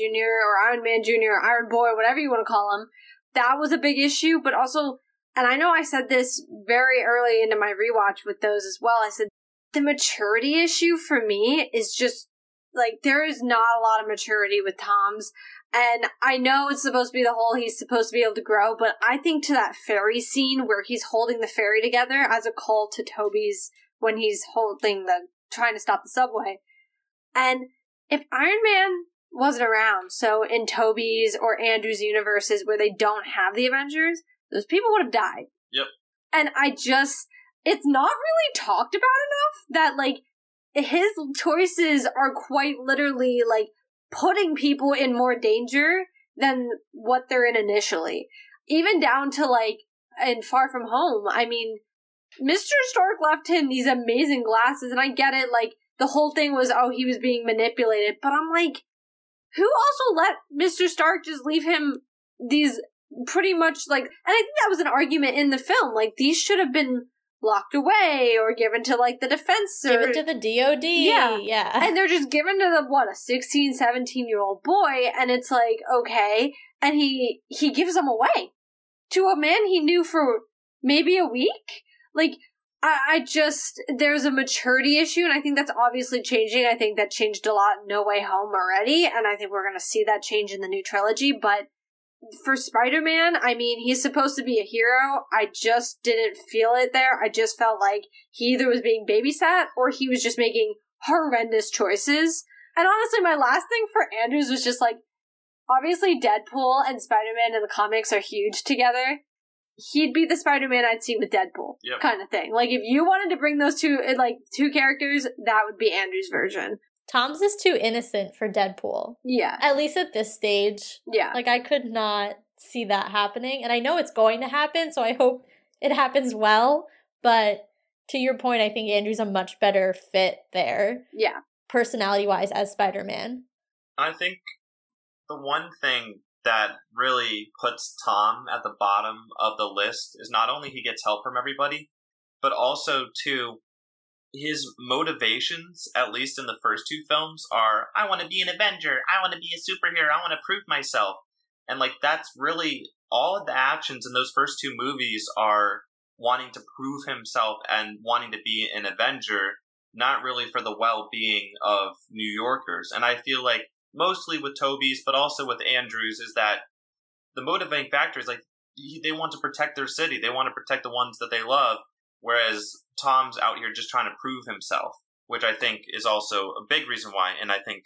whatever you want to call him, that was a big issue, but also, and I know I said this very early into my rewatch with those as well, I said, the maturity issue for me is just, like, there is not a lot of maturity with Tom's, and I know it's supposed to be the whole he's supposed to be able to grow, but I think to that fairy scene where he's holding the fairy together as a call to Tobey's when he's trying to stop the subway. And if Iron Man wasn't around, so in Tobey's or Andrew's universes where they don't have the Avengers, those people would have died. Yep. And it's not really talked about enough that, like, his choices are quite literally, like, putting people in more danger than what they're in initially. Even down to, like, in Far From Home, I mean, Mr. Stark left him these amazing glasses, and I get it, like, the whole thing was, oh, he was being manipulated, but I'm like, who also let Mr. Stark just leave him these pretty much, like, and I think that was an argument in the film, like, these should have been locked away or given to, like, the defense service. Give it to the DOD. Yeah. And they're just given to a 16, 17-year-old boy, and it's like, okay, and he gives them away to a man he knew for maybe a week. Like, I just, there's a maturity issue, and I think that's obviously changing. I think that changed a lot in No Way Home already, and I think we're going to see that change in the new trilogy, but for Spider-Man, I mean, he's supposed to be a hero. I just didn't feel it there. I just felt like he either was being babysat or he was just making horrendous choices. And honestly, my last thing for Andrews was just like, obviously Deadpool and Spider-Man in the comics are huge together. He'd be the Spider-Man I'd see with Deadpool, yep, kind of thing. Like, if you wanted to bring those two characters, that would be Andrew's version. Tom's is too innocent for Deadpool. Yeah. At least at this stage. Yeah. Like, I could not see that happening. And I know it's going to happen, so I hope it happens well. But to your point, I think Andrew's a much better fit there. Yeah. Personality-wise as Spider-Man. I think the one thing that really puts Tom at the bottom of the list is not only he gets help from everybody, but also, too, his motivations, at least in the first two films, are, I want to be an Avenger, I want to be a superhero, I want to prove myself. And, like, that's really, all of the actions in those first two movies are wanting to prove himself and wanting to be an Avenger, not really for the well-being of New Yorkers. And I feel like, mostly with Tobey's, but also with Andrew's, is that the motivating factor is, like, they want to protect their city, they want to protect the ones that they love, whereas Tom's out here just trying to prove himself, which I think is also a big reason why, and I think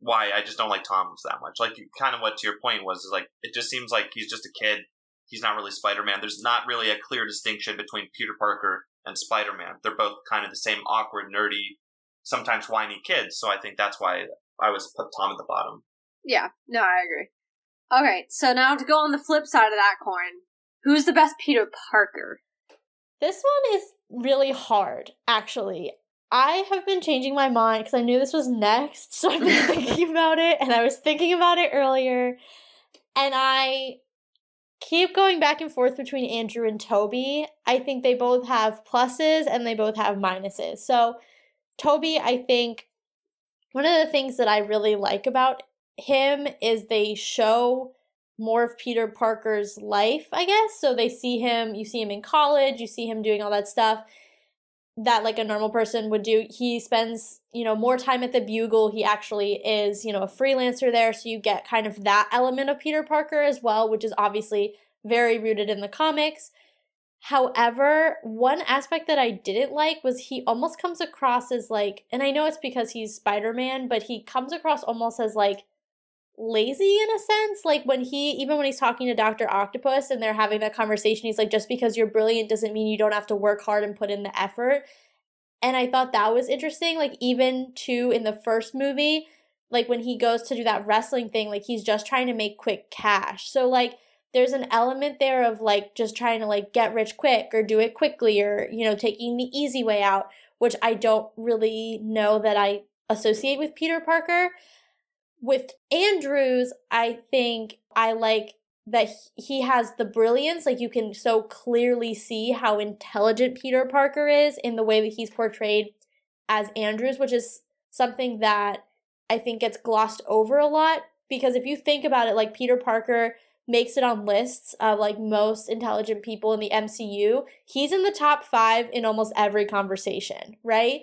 why I just don't like Tom's that much. Like, kind of what to your point was, is like, it just seems like he's just a kid. He's not really Spider-Man. There's not really a clear distinction between Peter Parker and Spider-Man. They're both kind of the same awkward, nerdy, sometimes whiny kids, so I think that's why I was put Tom at the bottom. Yeah, no, I agree. Alright, so now to go on the flip side of that coin, who's the best Peter Parker? This one is really hard, actually. I have been changing my mind because I knew this was next, so I've been thinking about it, and I was thinking about it earlier, and I keep going back and forth between Andrew and Tobey. I think they both have pluses, and they both have minuses. So, Tobey, I think one of the things that I really like about him is they show more of Peter Parker's life, I guess. So they see him, you see him in college, you see him doing all that stuff that, like, a normal person would do. He spends, you know, more time at the Bugle. He actually is, you know, a freelancer there. So you get kind of that element of Peter Parker as well, which is obviously very rooted in the comics. However, one aspect that I didn't like was he almost comes across as, like, and I know it's because he's Spider-Man, but he comes across almost as, like, lazy in a sense. Like, even when he's talking to Dr. Octopus and they're having that conversation, he's like, just because you're brilliant doesn't mean you don't have to work hard and put in the effort. And I thought that was interesting. Like, even too in the first movie, like, when he goes to do that wrestling thing, like, he's just trying to make quick cash. So, like, there's an element there of, like, just trying to, like, get rich quick or do it quickly, or, you know, taking the easy way out, which I don't really know that I associate with Peter Parker. With Andrews, I think I like that he has the brilliance. Like, you can so clearly see how intelligent Peter Parker is in the way that he's portrayed as Andrews, which is something that I think gets glossed over a lot. Because if you think about it, like, Peter Parker makes it on lists of, like, most intelligent people in the MCU. He's in the top 5 in almost every conversation, right?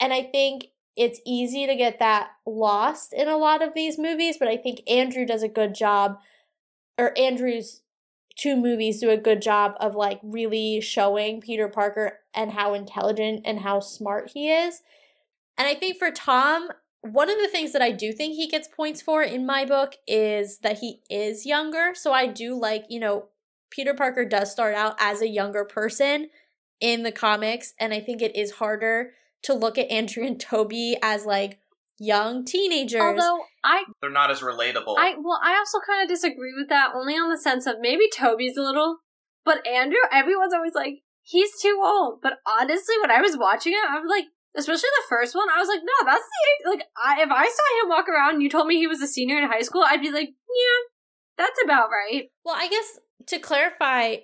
And I think it's easy to get that lost in a lot of these movies, but I think Andrew does a good job, or Andrew's two movies do a good job of, like, really showing Peter Parker and how intelligent and how smart he is. And I think for Tom, one of the things that I do think he gets points for in my book is that he is younger. So I do like, you know, Peter Parker does start out as a younger person in the comics, and I think it is harder to look at Andrew and Tobey as, like, young teenagers. Although, they're not as relatable. I also kind of disagree with that, only on the sense of maybe Tobey's a little, but Andrew, everyone's always like, he's too old. But honestly, when I was watching it, I was like, especially the first one, I was like, no, that's the age. Like, if I saw him walk around and you told me he was a senior in high school, I'd be like, yeah, that's about right. Well, I guess, to clarify,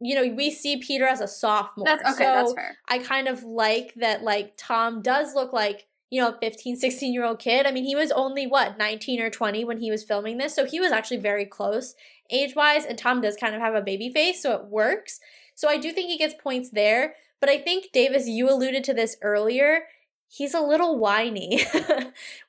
you know, we see Peter as a sophomore. That's, okay, so that's fair. I kind of like that, like, Tom does look like, you know, a 15, 16-year-old kid. I mean, he was only, 19 or 20 when he was filming this. So he was actually very close age-wise, and Tom does kind of have a baby face, so it works. So I do think he gets points there. But I think, Davis, you alluded to this earlier, he's a little whiny,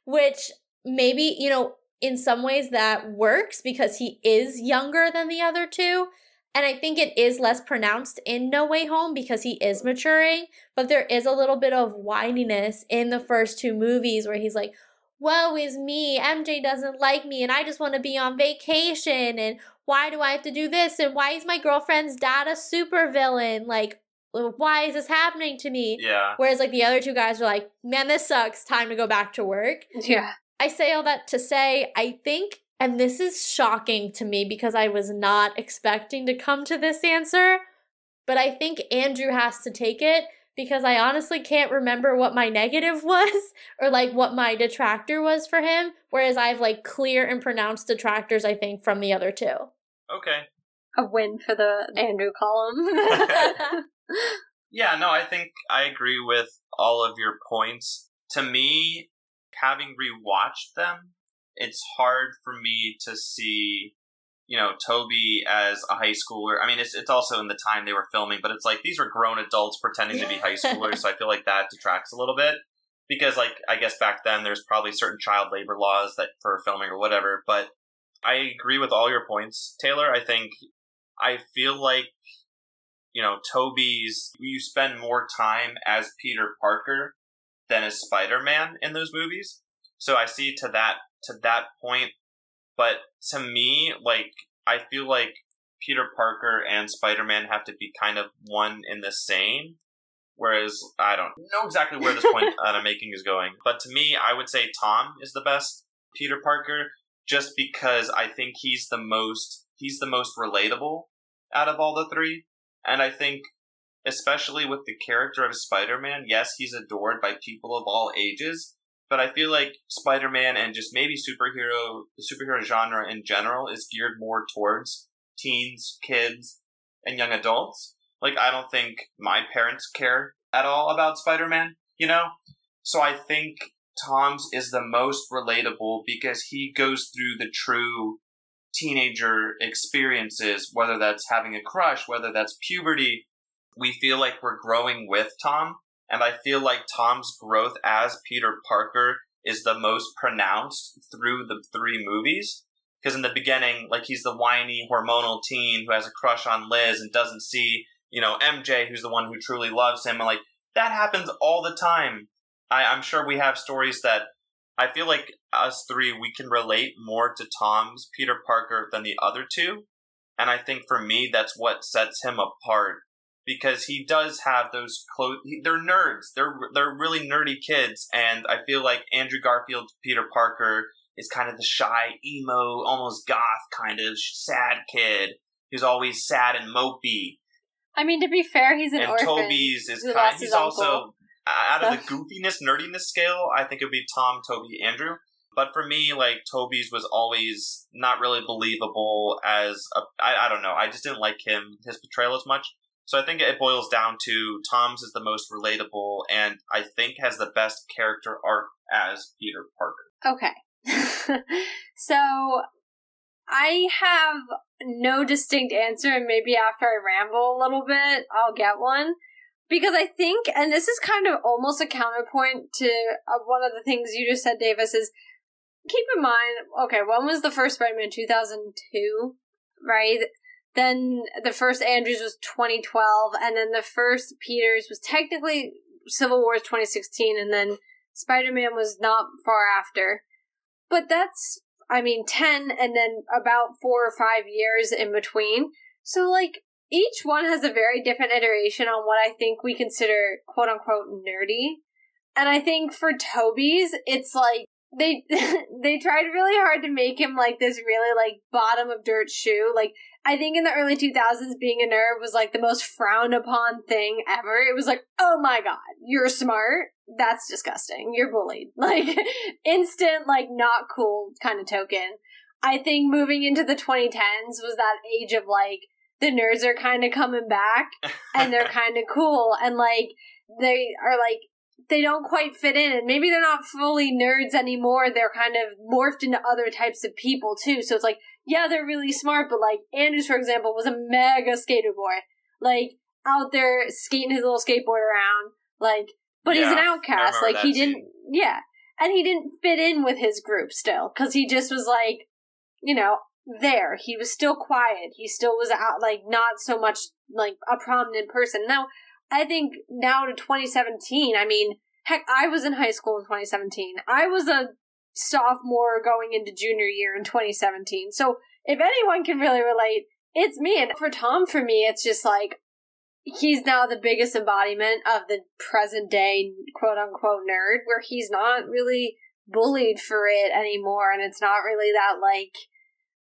which maybe, you know, in some ways that works because he is younger than the other two. And I think it is less pronounced in No Way Home because he is maturing, but there is a little bit of whininess in the first two movies where he's like, woe is me, MJ doesn't like me, and I just want to be on vacation, and why do I have to do this, and why is my girlfriend's dad a supervillain? Like, why is this happening to me? Yeah. Whereas, like, the other two guys are like, man, this sucks, time to go back to work. Yeah. I say all that to say, I think, and this is shocking to me because I was not expecting to come to this answer, but I think Andrew has to take it, because I honestly can't remember what my negative was or, like, what my detractor was for him, whereas I have, like, clear and pronounced detractors, I think, from the other two. Okay. A win for the Andrew column. Yeah, no, I think I agree with all of your points. To me, having rewatched them, it's hard for me to see, you know, Toby as a high schooler. I mean, it's also in the time they were filming, but it's like, these were grown adults pretending to be high schoolers, so I feel like that detracts a little bit. Because, like, I guess back then there's probably certain child labor laws that for filming or whatever, but I agree with all your points, Taylor. I think, I feel like, you know, Toby's, you spend more time as Peter Parker than as Spider-Man in those movies. So I see to that point. But to me, like, I feel like Peter Parker and Spider-Man have to be kind of one in the same. Whereas, I don't know exactly where this point that I'm making is going. But to me, I would say Tom is the best Peter Parker, just because I think he's the most relatable out of all the three. And I think, especially with the character of Spider-Man, yes, he's adored by people of all ages. But I feel like Spider-Man and just maybe the superhero genre in general is geared more towards teens, kids, and young adults. Like, I don't think my parents care at all about Spider-Man, you know? So I think Tom's is the most relatable because he goes through the true teenager experiences, whether that's having a crush, whether that's puberty. We feel like we're growing with Tom. And I feel like Tom's growth as Peter Parker is the most pronounced through the three movies. Because in the beginning, like, he's the whiny, hormonal teen who has a crush on Liz and doesn't see, you know, MJ, who's the one who truly loves him. And, like, that happens all the time. I'm sure we have stories that I feel like us three, we can relate more to Tom's Peter Parker than the other two. And I think for me, that's what sets him apart. Because he does have those close... They're nerds. They're really nerdy kids. And I feel like Andrew Garfield, Peter Parker, is kind of the shy, emo, almost goth kind of sad kid who's always sad and mopey. I mean, to be fair, he's an orphan. And Toby's is kind... He's also... Out of the goofiness, nerdiness scale, I think it would be Tom, Toby, Andrew. But for me, like, Toby's was always not really believable as... I don't know. I just didn't like him, his portrayal as much. So I think it boils down to Tom's is the most relatable and I think has the best character arc as Peter Parker. Okay. So I have no distinct answer, and maybe after I ramble a little bit, I'll get one. Because I think, and this is kind of almost a counterpoint to one of the things you just said, Davis, is keep in mind, okay, when was the first Spider-Man? 2002, right? Then the first Andrews was 2012, and then the first Peters was technically Civil War 2016, and then Spider-Man was not far after. But that's, I mean, 10, and then about 4 or 5 years in between. So, like, each one has a very different iteration on what I think we consider, quote-unquote, nerdy. And I think for Toby's, it's like, they tried really hard to make him, like, this really, like, bottom of dirt shoe. Like, I think in the early 2000s, being a nerd was, like, the most frowned upon thing ever. It was like, oh my god, you're smart? That's disgusting. You're bullied. Like, instant, like, not cool kind of token. I think moving into the 2010s was that age of, like, the nerds are kind of coming back, and they're kind of cool, and, like, they are, like, they don't quite fit in, and maybe they're not fully nerds anymore. They're kind of morphed into other types of people too. So it's like, yeah, they're really smart, but, like, Andrews, for example, was a mega skater boy, like, out there skating his little skateboard around, like, but yeah, he's an outcast. Like, he didn't, yeah. And he didn't fit in with his group still, because he just was like, you know, there. He was still quiet. He still was out, like, not so much, like, a prominent person. Now, I think now to 2017, I mean, heck, I was in high school in 2017. I was a sophomore going into junior year in 2017. So if anyone can really relate, it's me. And for Tom, for me, it's just like, he's now the biggest embodiment of the present day quote-unquote nerd, where he's not really bullied for it anymore, and it's not really that, like,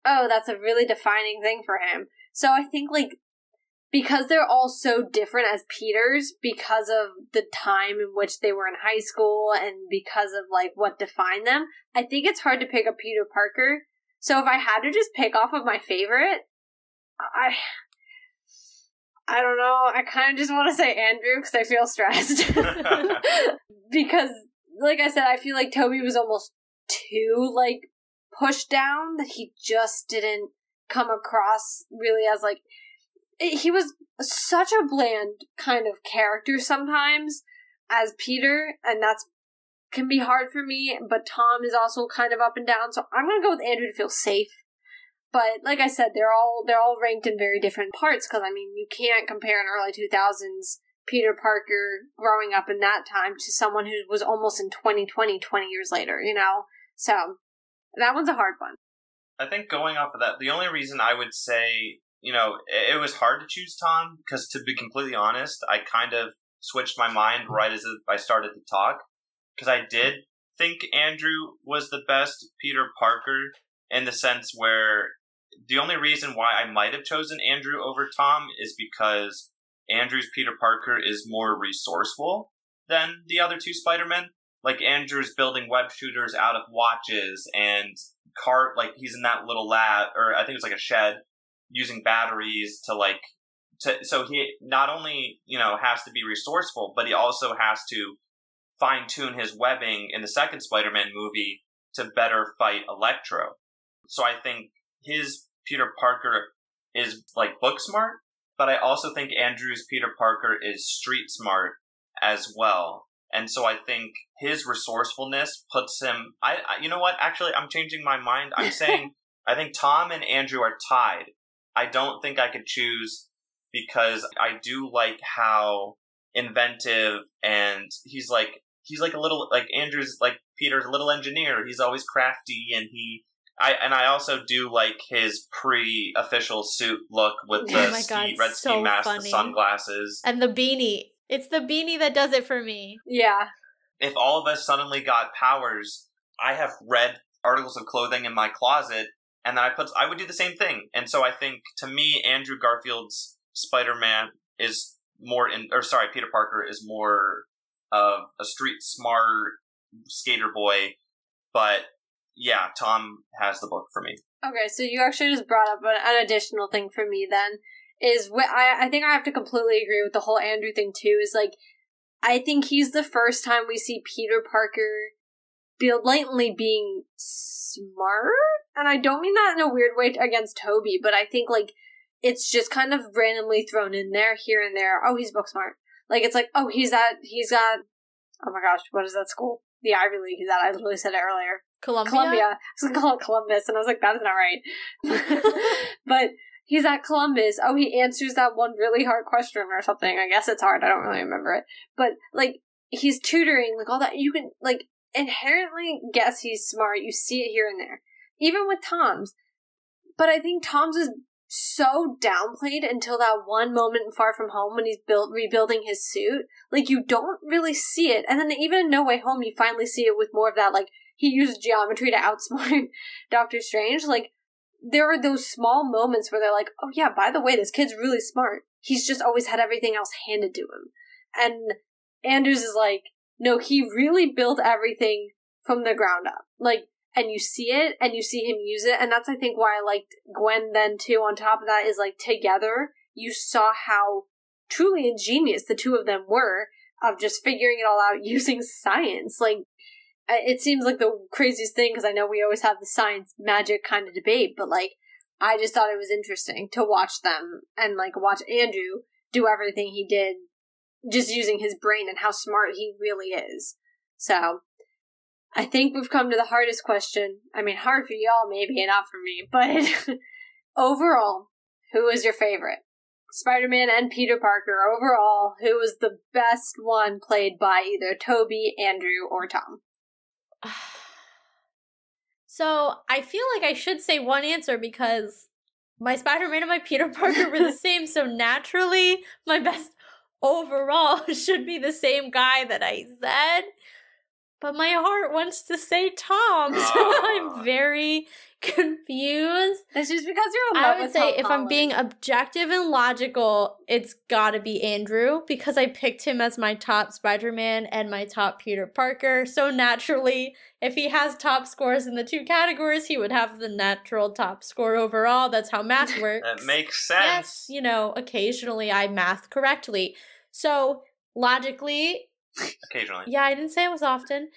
oh, that's a really defining thing for him. So I think, like, because they're all so different as Peters, because of the time in which they were in high school and because of, like, what defined them, I think it's hard to pick a Peter Parker. So if I had to just pick off of my favorite, I don't know. I kind of just want to say Andrew because I feel stressed. Because, like I said, I feel like Tobey was almost too, like, pushed down, that he just didn't come across really as, like... He was such a bland kind of character sometimes as Peter, and that's can be hard for me, but Tom is also kind of up and down, so I'm going to go with Andrew to feel safe. But like I said, they're all ranked in very different parts, because, I mean, you can't compare an early 2000s Peter Parker growing up in that time to someone who was almost in 2020, 20 years later, you know? So that one's a hard one. I think going off of that, the only reason I would say, you know, it was hard to choose Tom, because to be completely honest, I kind of switched my mind right as I started to talk, because I did think Andrew was the best Peter Parker, in the sense where the only reason why I might have chosen Andrew over Tom is because Andrew's Peter Parker is more resourceful than the other two Spider-Men. Like, Andrew's building web shooters out of watches and he's in that little lab, or I think it was like a shed, using batteries so he not only, you know, has to be resourceful, but he also has to fine-tune his webbing in the second Spider-Man movie to better fight Electro. So I think his Peter Parker is, like, book smart, but I also think Andrew's Peter Parker is street smart as well. And so I think his resourcefulness puts him... you know what? Actually, I'm changing my mind. I'm saying I think Tom and Andrew are tied. I don't think I could choose, because I do like how inventive, and he's like a little, like, Andrew's like Peter's a little engineer. He's always crafty, and I also do like his pre-official suit look with the red ski mask, funny. The sunglasses, and the beanie. It's the beanie that does it for me. Yeah. If all of us suddenly got powers, I have red articles of clothing in my closet. And then I would do the same thing. And so I think, to me, Andrew Garfield's Spider-Man is more Peter Parker is more of a street smart skater boy. But yeah, Tom has the book for me. Okay, so you actually just brought up an additional thing for me then, is I think I have to completely agree with the whole Andrew thing too, is, like, I think he's the first time we see Peter Parker blatantly being smart. And I don't mean that in a weird way against Tobey, but I think, like, it's just kind of randomly thrown in there, here and there. Oh, he's book smart. Like, it's like, oh, he's got, oh my gosh, what is that school? The Ivy League is that, I literally said it earlier. Columbia. I was going to call it Columbus, and I was like, that's not right. But he's at Columbus. Oh, he answers that one really hard question or something. I guess it's hard. I don't really remember it. But, like, he's tutoring, like, all that. You can, like, inherently guess he's smart. You see it here and there. Even with Tom's. But I think Tom's is so downplayed until that one moment in Far From Home when he's rebuilding his suit. Like, you don't really see it. And then even in No Way Home, you finally see it with more of that, like, he used geometry to outsmart Doctor Strange. Like, there are those small moments where they're like, oh yeah, by the way, this kid's really smart. He's just always had everything else handed to him. And Andrews is like, no, he really built everything from the ground up. Like, and you see it, and you see him use it, and that's, I think, why I liked Gwen then, too, on top of that, is, like, together, you saw how truly ingenious the two of them were of just figuring it all out using science. Like, it seems like the craziest thing, because I know we always have the science magic kind of debate, but, like, I just thought it was interesting to watch them and, like, watch Andrew do everything he did just using his brain and how smart he really is. So... I think we've come to the hardest question. I mean, hard for y'all maybe, and not for me, but overall, who is your favorite? Spider-Man and Peter Parker, overall, who was the best one played by either Tobey, Andrew, or Tom? So, I feel like I should say one answer because my Spider-Man and my Peter Parker were the same, so naturally, my best overall should be the same guy that I said. But my heart wants to say Tom, so I'm very confused. That's just because you're in love with Tom Holland. I would say if I'm being objective and logical, it's gotta be Andrew, because I picked him as my top Spider-Man and my top Peter Parker. So naturally, if he has top scores in the two categories, he would have the natural top score overall. That's how math works. That makes sense. Yes, you know, occasionally I math correctly. So, logically... Occasionally. Yeah, I didn't say it was often.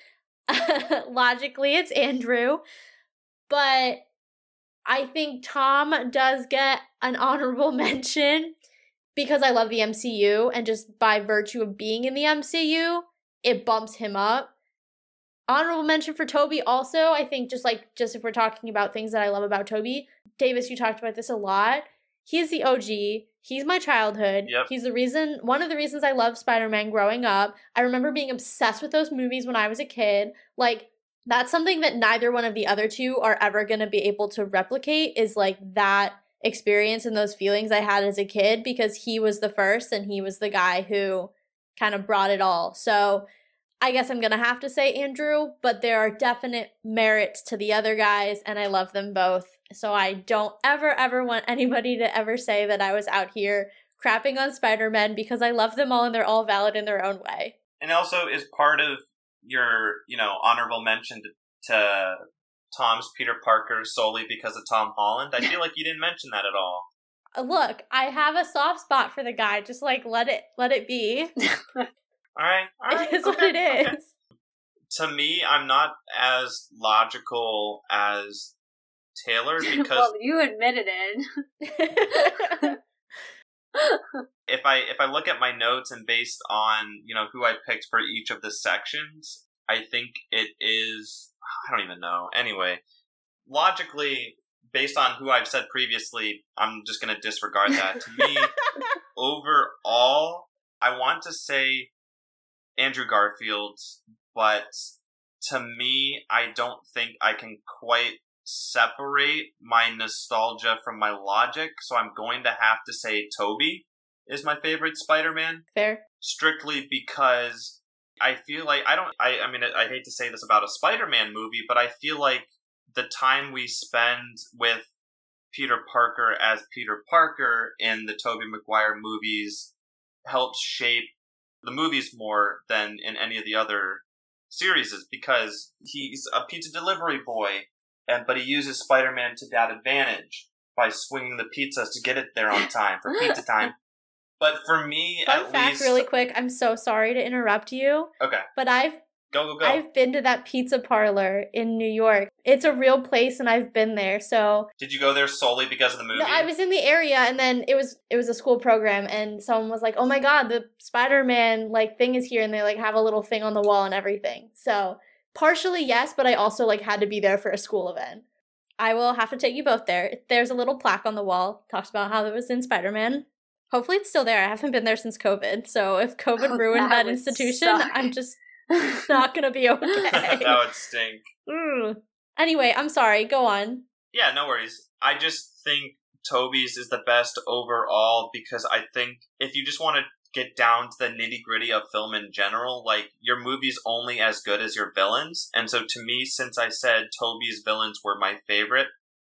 Logically, it's Andrew. But I think Tom does get an honorable mention because I love the MCU, and just by virtue of being in the MCU, it bumps him up. Honorable mention for Tobey also, I think just if we're talking about things that I love about Tobey, Davis, you talked about this a lot. He's the OG. He's my childhood. Yep. He's one of the reasons I love Spider-Man growing up. I remember being obsessed with those movies when I was a kid. Like, that's something that neither one of the other two are ever going to be able to replicate, is like that experience and those feelings I had as a kid, because he was the first and he was the guy who kind of brought it all. So I guess I'm going to have to say Andrew, but there are definite merits to the other guys, and I love them both. So I don't ever want anybody to ever say that I was out here crapping on Spider-Man, because I love them all and they're all valid in their own way. And also, is part of your, you know, honorable mention to Tom's Peter Parker solely because of Tom Holland? I feel like you didn't mention that at all. Look, I have a soft spot for the guy. Just like let it be. All right. It is what it is. Okay. To me, I'm not as logical as Taylor, because well, you admitted it. If I look at my notes and based on, you know, who I picked for each of the sections, I think it is, I don't even know. Anyway, logically, based on who I've said previously, I'm just going to disregard that. To me, overall, I want to say Andrew Garfield, but to me, I don't think I can quite separate my nostalgia from my logic, so I'm going to have to say Tobey is my favorite Spider-Man. Fair. Strictly because I feel like I hate to say this about a Spider-Man movie, but I feel like the time we spend with Peter Parker as Peter Parker in the Tobey Maguire movies helps shape the movies more than in any of the other series, because he's a pizza delivery boy. But he uses Spider-Man to that advantage by swinging the pizzas to get it there on time for pizza time. But for me, fun fact, really quick, I'm so sorry to interrupt you. Okay. But I've been to that pizza parlor in New York. It's a real place, and I've been there. So did you go there solely because of the movie? No, I was in the area, and then it was a school program, and someone was like, "Oh my God, the Spider-Man like thing is here," and they like have a little thing on the wall and everything. So. Partially, yes, but I also, had to be there for a school event. I will have to take you both there. There's a little plaque on the wall. Talks about how it was in Spider-Man. Hopefully it's still there. I haven't been there since COVID. So if COVID ruined that institution, suck. I'm just not going to be okay. That would stink. Anyway, I'm sorry. Go on. Yeah, no worries. I just think Tobey's is the best overall, because I think if you just want to get down to the nitty-gritty of film in general, your movie's only as good as your villains, and so to me, since I said Tobey's villains were my favorite,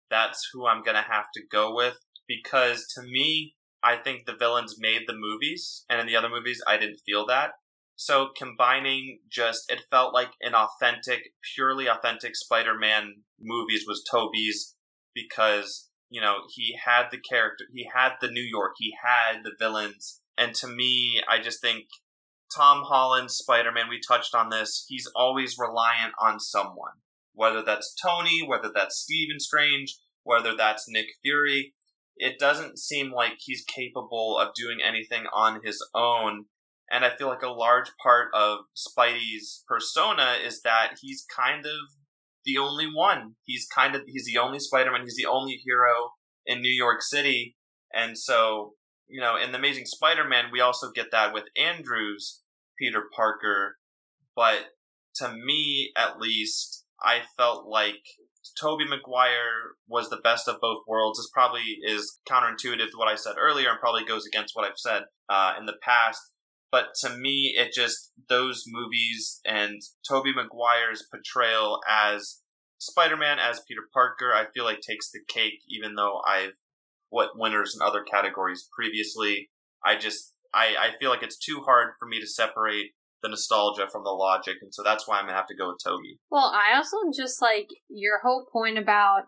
that's who I'm gonna have to go with, because to me, I think the villains made the movies, and in the other movies, I didn't feel that. So combining it felt like an purely authentic Spider-Man movies was Tobey's, because, you know, he had the character, he had the New York, he had the villains. And to me, I just think Tom Holland's Spider-Man, we touched on this, he's always reliant on someone. Whether that's Tony, whether that's Stephen Strange, whether that's Nick Fury, it doesn't seem like he's capable of doing anything on his own. And I feel like a large part of Spidey's persona is that he's kind of the only one. He's the only Spider-Man. He's the only hero in New York City. And so, you know, in The Amazing Spider-Man, we also get that with Andrew's Peter Parker. But to me, at least, I felt like Tobey Maguire was the best of both worlds. This probably is counterintuitive to what I said earlier and probably goes against what I've said in the past. But to me, it just, those movies and Tobey Maguire's portrayal as Spider-Man, as Peter Parker, I feel like takes the cake, even though I've what winners in other categories previously. I feel like it's too hard for me to separate the nostalgia from the logic, and so that's why I'm going to have to go with Tobey. Well, I also just like your whole point about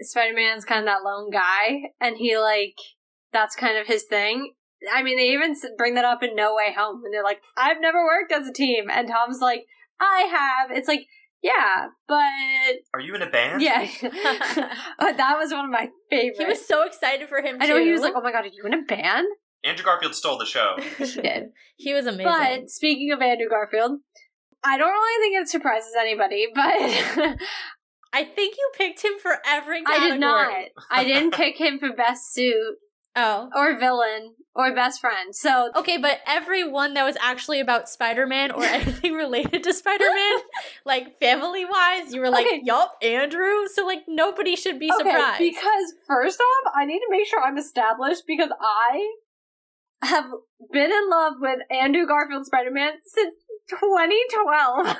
Spider-Man's kind of that lone guy, and he like, that's kind of his thing. I mean, they even bring that up in No Way Home, and they're like, I've never worked as a team. And Tom's like, I have. It's like, yeah, but... Are you in a band? Yeah. That was one of my favorites. He was so excited for him, too. I know, he was like, oh my god, are you in a band? Andrew Garfield stole the show. He did. He was amazing. But speaking of Andrew Garfield, I don't really think it surprises anybody, but... I think you picked him for every category. I did not. I didn't pick him for best suit. Oh. Or villain. Or best friend. So okay, but everyone that was actually about Spider-Man or anything related to Spider-Man, like family-wise, you were like, okay. Yup, Andrew. So like nobody should be surprised. Because first off, I need to make sure I'm established because I have been in love with Andrew Garfield Spider-Man since 2012.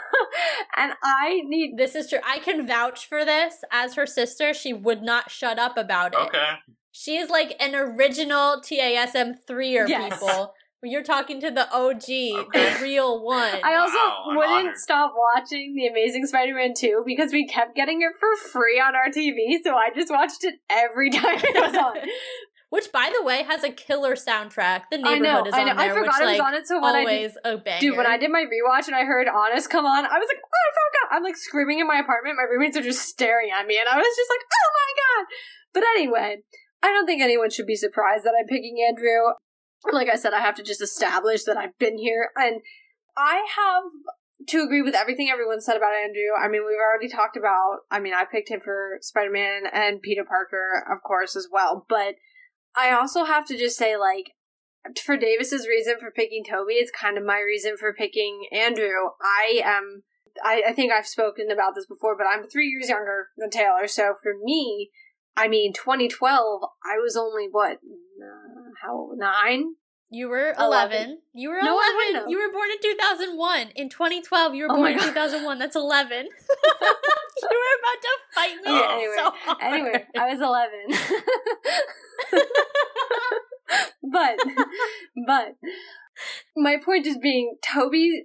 And I need... This is true. I can vouch for this. As her sister, she would not shut up about it. Okay. She is like an original TASM3er, yes. People. You're talking to the OG, okay. The real one. I also wouldn't stop watching The Amazing Spider-Man 2 because we kept getting it for free on our TV, so I just watched it every time it was on. Which, by the way, has a killer soundtrack. The Neighborhood is on there. I forgot which, it was like, on it, so when always I did, a banger. Dude, when I did my rewatch and I heard Honest come on, I was like, oh, I forgot. I'm like screaming in my apartment. My roommates are just staring at me, and I was just like, oh my god. But anyway... I don't think anyone should be surprised that I'm picking Andrew. Like I said, I have to just establish that I've been here. And I have to agree with everything everyone said about Andrew. I mean, we've already talked about... I mean, I picked him for Spider-Man and Peter Parker, of course, as well. But I also have to just say, like, for Davis's reason for picking Tobey, it's kind of my reason for picking Andrew. I think I've spoken about this before, but I'm 3 years younger than Taylor. So for me... I mean, 2012, I was only, what, how old? 9? You were 11. You were 11. You were born in 2001. In 2012, you were born in 2001. That's 11. You were about to fight me. Yeah, anyway, I was 11. But my point is being, Tobey's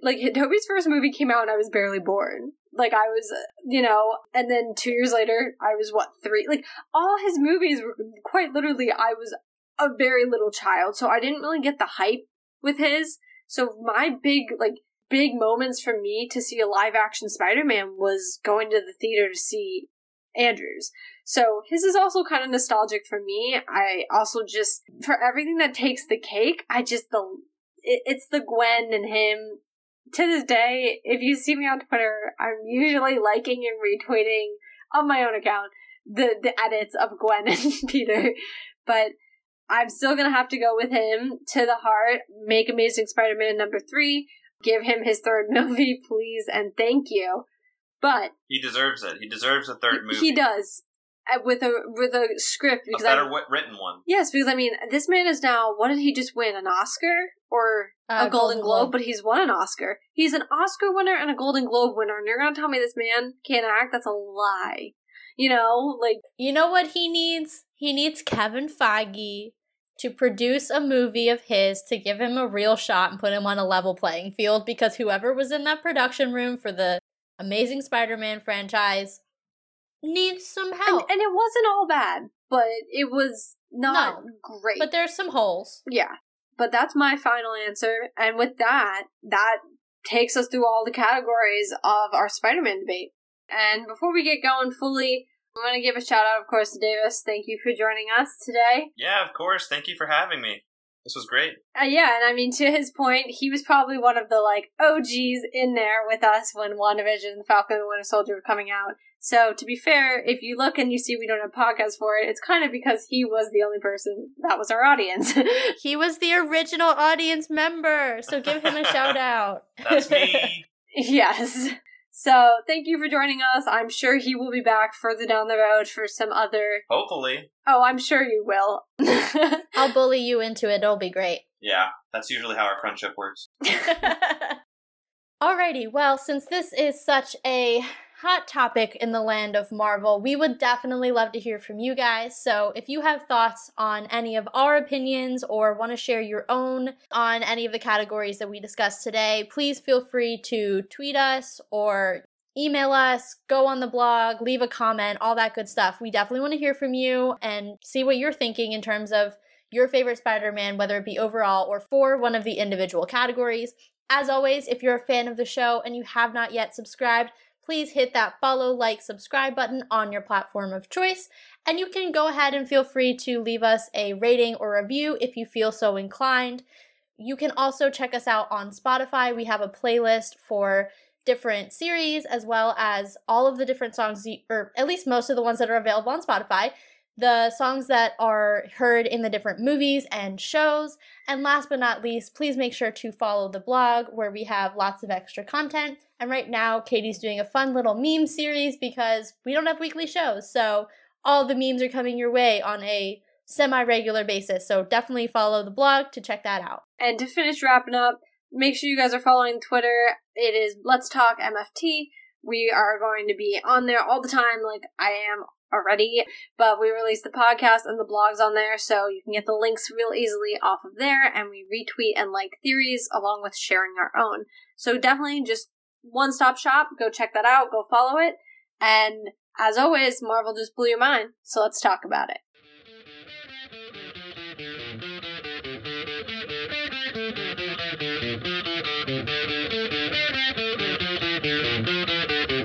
first movie came out and I was barely born. Like, I was, you know, and then 2 years later, I was, what, 3? Like, all his movies were quite literally, I was a very little child, so I didn't really get the hype with his. So my big moments for me to see a live-action Spider-Man was going to the theater to see Andrew's. So his is also kind of nostalgic for me. I also just, for everything that takes the cake, it's the Gwen and him. To this day, if you see me on Twitter, I'm usually liking and retweeting, on my own account, the edits of Gwen and Peter. But I'm still going to have to go with him to the heart, make Amazing Spider-Man number 3, give him his third movie, please, and thank you. But... He deserves it. He deserves a third movie. He does. With a script. Because a better written one. Yes, because, I mean, this man is now... What did he just win? An Oscar? Or a Golden Globe? But he's won an Oscar. He's an Oscar winner and a Golden Globe winner. And you're going to tell me this man can't act? That's a lie. You know? Like... You know what he needs? He needs Kevin Feige to produce a movie of his to give him a real shot and put him on a level playing field. Because whoever was in that production room for the Amazing Spider-Man franchise... needs some help. And it wasn't all bad, but it was not great. But there's some holes. Yeah. But that's my final answer. And with that takes us through all the categories of our Spider-Man debate. And before we get going fully, I'm going to give a shout out, of course, to Davis. Thank you for joining us today. Yeah, of course. Thank you for having me. This was great. Yeah, and I mean, to his point, he was probably one of the, like, OGs in there with us when WandaVision and Falcon and the Winter Soldier were coming out. So, to be fair, if you look and you see we don't have podcasts for it, it's kind of because he was the only person that was our audience. He was the original audience member, so give him a shout out. That's me. Yes. So, thank you for joining us. I'm sure he will be back further down the road for some other... Hopefully. Oh, I'm sure you will. I'll bully you into it. It'll be great. Yeah, that's usually how our friendship works. Alrighty, well, since this is such a hot topic in the land of Marvel, we would definitely love to hear from you guys. So if you have thoughts on any of our opinions or want to share your own on any of the categories that we discussed today, please feel free to tweet us or email us, go on the blog, leave a comment, all that good stuff. We definitely want to hear from you and see what you're thinking in terms of your favorite Spider-Man, whether it be overall or for one of the individual categories. As always, if you're a fan of the show and you have not yet subscribed, please hit that follow, like, subscribe button on your platform of choice. And you can go ahead and feel free to leave us a rating or review if you feel so inclined. You can also check us out on Spotify. We have a playlist for different series as well as all of the different songs, or at least most of the ones that are available on Spotify. The songs that are heard in the different movies and shows. And last but not least, please make sure to follow the blog where we have lots of extra content. And right now, Katie's doing a fun little meme series because we don't have weekly shows. So all the memes are coming your way on a semi-regular basis. So definitely follow the blog to check that out. And to finish wrapping up, make sure you guys are following Twitter. It is Let's Talk MFT. We are going to be on there all the time like I am already, but we release the podcast and the blogs on there, so you can get the links real easily off of there, and we retweet and like theories along with sharing our own. So definitely just one-stop shop. Go check that out. Go follow it. And as always, Marvel just blew your mind, so let's talk about it.